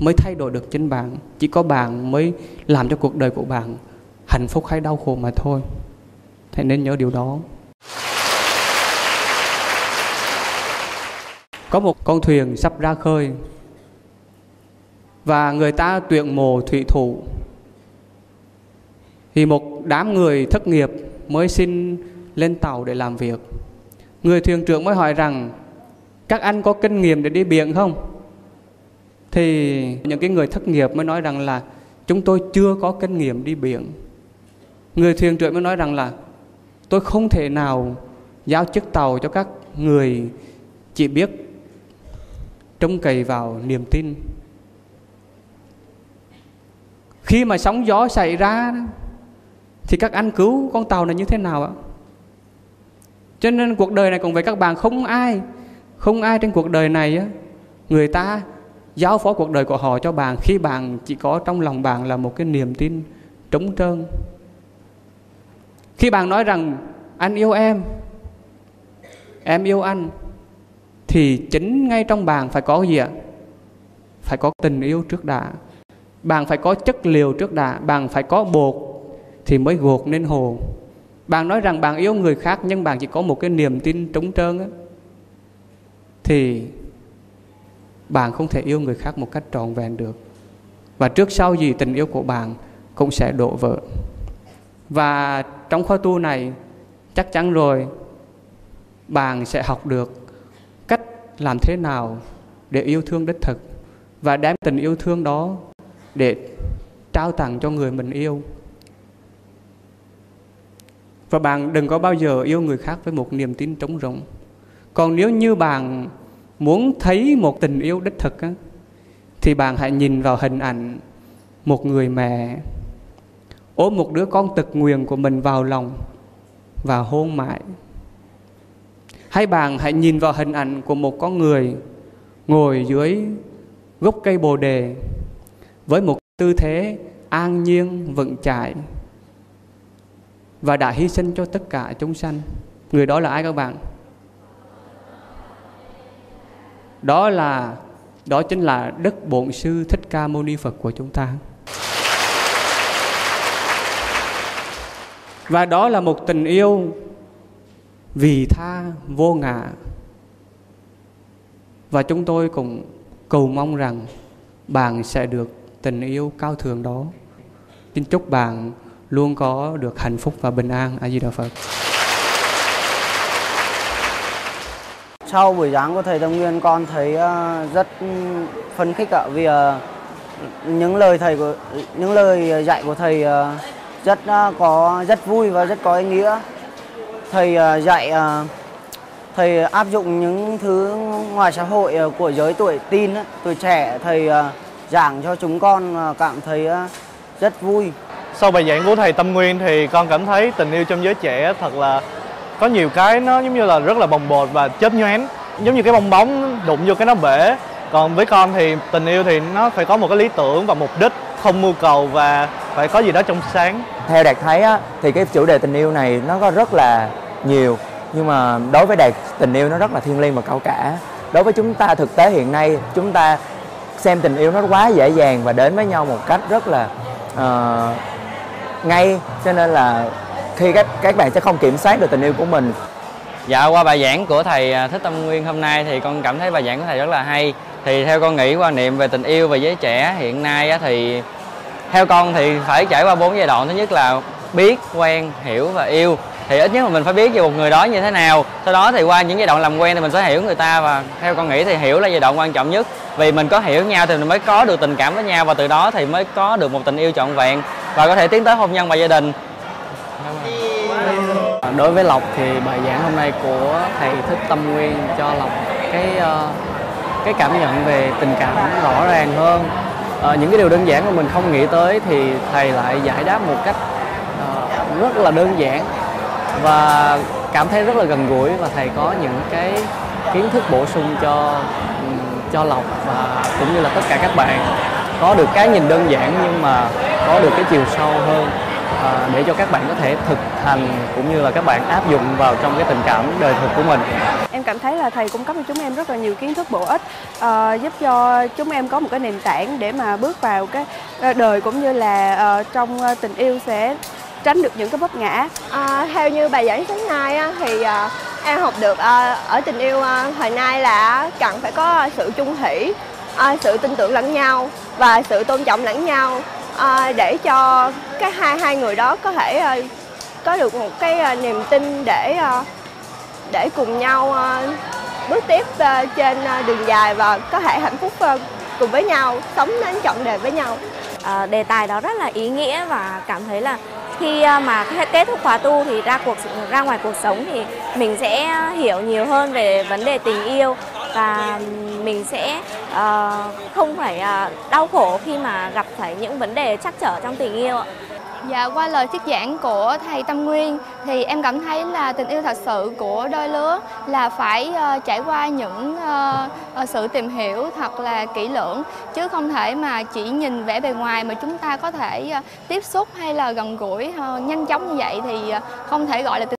mới thay đổi được chính bạn. Chỉ có bạn mới làm cho cuộc đời của bạn hạnh phúc hay đau khổ mà thôi. Hãy nên nhớ điều đó. Có một con thuyền sắp ra khơi và người ta tuyển mộ thủy thủ. Thì một đám người thất nghiệp mới xin lên tàu để làm việc. Người thuyền trưởng mới hỏi rằng các anh có kinh nghiệm để đi biển không? Thì những cái người thất nghiệp mới nói rằng là chúng tôi chưa có kinh nghiệm đi biển. Người thuyền trưởng mới nói rằng là tôi không thể nào giao chiếc tàu cho các người chỉ biết trông cậy vào niềm tin. Khi mà sóng gió xảy ra thì các anh cứu con tàu này như thế nào ạ? Cho nên cuộc đời này cũng vậy các bạn, không ai Không ai trên cuộc đời này á, người ta giao phó cuộc đời của họ cho bạn khi bạn chỉ có trong lòng bạn là một cái niềm tin trống trơn. Khi bạn nói rằng anh yêu em, em yêu anh, thì chính ngay trong bạn phải có gì ạ? Phải có tình yêu trước đã. Bạn phải có chất liệu trước đã. Bạn phải có bột thì mới gột nên hồ. Bạn nói rằng bạn yêu người khác nhưng bạn chỉ có một cái niềm tin trống trơn á, thì bạn không thể yêu người khác một cách trọn vẹn được. Và trước sau gì tình yêu của bạn cũng sẽ đổ vỡ. Và trong khóa tu này chắc chắn rồi bạn sẽ học được cách làm thế nào để yêu thương đích thực và đem tình yêu thương đó để trao tặng cho người mình yêu. Và bạn đừng có bao giờ yêu người khác với một niềm tin trống rỗng. Còn nếu như bạn muốn thấy một tình yêu đích thực á, thì bạn hãy nhìn vào hình ảnh một người mẹ ôm một đứa con tật nguyền của mình vào lòng và hôn mãi. Hay bạn hãy nhìn vào hình ảnh của một con người ngồi dưới gốc cây bồ đề với một tư thế an nhiên vững chãi và đã hy sinh cho tất cả chúng sanh. Người đó là ai các bạn? Đó là đó chính là Đức Bổn Sư Thích Ca Môni Phật của chúng ta. Và đó là một tình yêu vị tha vô ngã. Và chúng tôi cũng cầu mong rằng bạn sẽ được tình yêu cao thượng đó. Xin chúc bạn luôn có được hạnh phúc và bình an. A Di Đà Phật. Sau buổi giảng của thầy Tâm Nguyên, con thấy rất phấn khích ạ, vì những lời thầy của những lời dạy của thầy rất có rất vui và rất có ý nghĩa. Thầy dạy thầy áp dụng những thứ ngoài xã hội của giới tuổi teen, tuổi trẻ, thầy giảng cho chúng con cảm thấy rất vui. Sau bài giảng của thầy Tâm Nguyên thì con cảm thấy tình yêu trong giới trẻ thật là có nhiều cái nó giống như là rất là bồng bột và chớp nhoáng, giống như cái bong bóng đụng vô cái nó bể. Còn với con thì tình yêu thì nó phải có một cái lý tưởng và mục đích, không mưu cầu và phải có gì đó trong sáng. Theo Đạt thấy á, thì cái chủ đề tình yêu này nó có rất là nhiều, nhưng mà đối với Đạt, tình yêu nó rất là thiêng liêng và cao cả. Đối với chúng ta thực tế hiện nay, chúng ta xem tình yêu nó quá dễ dàng và đến với nhau một cách rất là uh, ngay, cho nên là khi các các bạn sẽ không kiểm soát được tình yêu của mình. Dạ, qua bài giảng của thầy Thích Tâm Nguyên hôm nay thì con cảm thấy bài giảng của thầy rất là hay. Thì theo con nghĩ quan niệm về tình yêu và giới trẻ hiện nay thì theo con thì phải trải qua bốn giai đoạn. Thứ nhất là biết, quen, hiểu và yêu. thì ít nhất là mình phải biết về một người đó như thế nào. Sau đó thì qua những giai đoạn làm quen thì mình sẽ hiểu người ta, và theo con nghĩ thì hiểu là giai đoạn quan trọng nhất. Vì mình có hiểu nhau thì mình mới có được tình cảm với nhau, và từ đó thì mới có được một tình yêu trọn vẹn và có thể tiến tới hôn nhân và gia đình. Đối với Lộc thì bài giảng hôm nay của thầy Thích Tâm Nguyên cho Lộc cái cái cảm nhận về tình cảm rõ ràng hơn. À, những cái điều đơn giản mà mình không nghĩ tới thì thầy lại giải đáp một cách uh, rất là đơn giản và cảm thấy rất là gần gũi, và thầy có những cái kiến thức bổ sung cho cho Lộc và cũng như là tất cả các bạn có được cái nhìn đơn giản nhưng mà có được cái chiều sâu hơn uh, để cho các bạn có thể thực hành cũng như là các bạn áp dụng vào trong cái tình cảm đời thực của mình. Em cảm thấy là thầy cung cấp cho chúng em rất là nhiều kiến thức bổ ích, uh, giúp cho chúng em có một cái nền tảng để mà bước vào cái đời cũng như là uh, trong tình yêu sẽ tránh được những cái vấp ngã. À, theo như bài giảng sáng nay thì uh, em học được uh, ở tình yêu uh, thời nay là cần phải có sự chung thủy, uh, sự tin tưởng lẫn nhau và sự tôn trọng lẫn nhau, uh, để cho cái hai hai người đó có thể uh, có được một cái uh, niềm tin để uh, để cùng nhau bước tiếp trên đường dài và có thể hạnh phúc cùng với nhau, sống đến trọn đời với nhau. À, đề tài đó rất là ý nghĩa, và cảm thấy là khi mà kết thúc khóa tu thì ra cuộc ra ngoài cuộc sống thì mình sẽ hiểu nhiều hơn về vấn đề tình yêu, và mình sẽ uh, không phải uh, đau khổ khi mà gặp phải những vấn đề trắc trở trong tình yêu ạ. Dạ, qua lời thuyết giảng của thầy Tâm Nguyên thì em cảm thấy là tình yêu thật sự của đôi lứa là phải uh, trải qua những uh, sự tìm hiểu thật là kỹ lưỡng, chứ không thể mà chỉ nhìn vẻ bề ngoài mà chúng ta có thể uh, tiếp xúc hay là gần gũi uh, nhanh chóng như vậy thì uh, không thể gọi là tình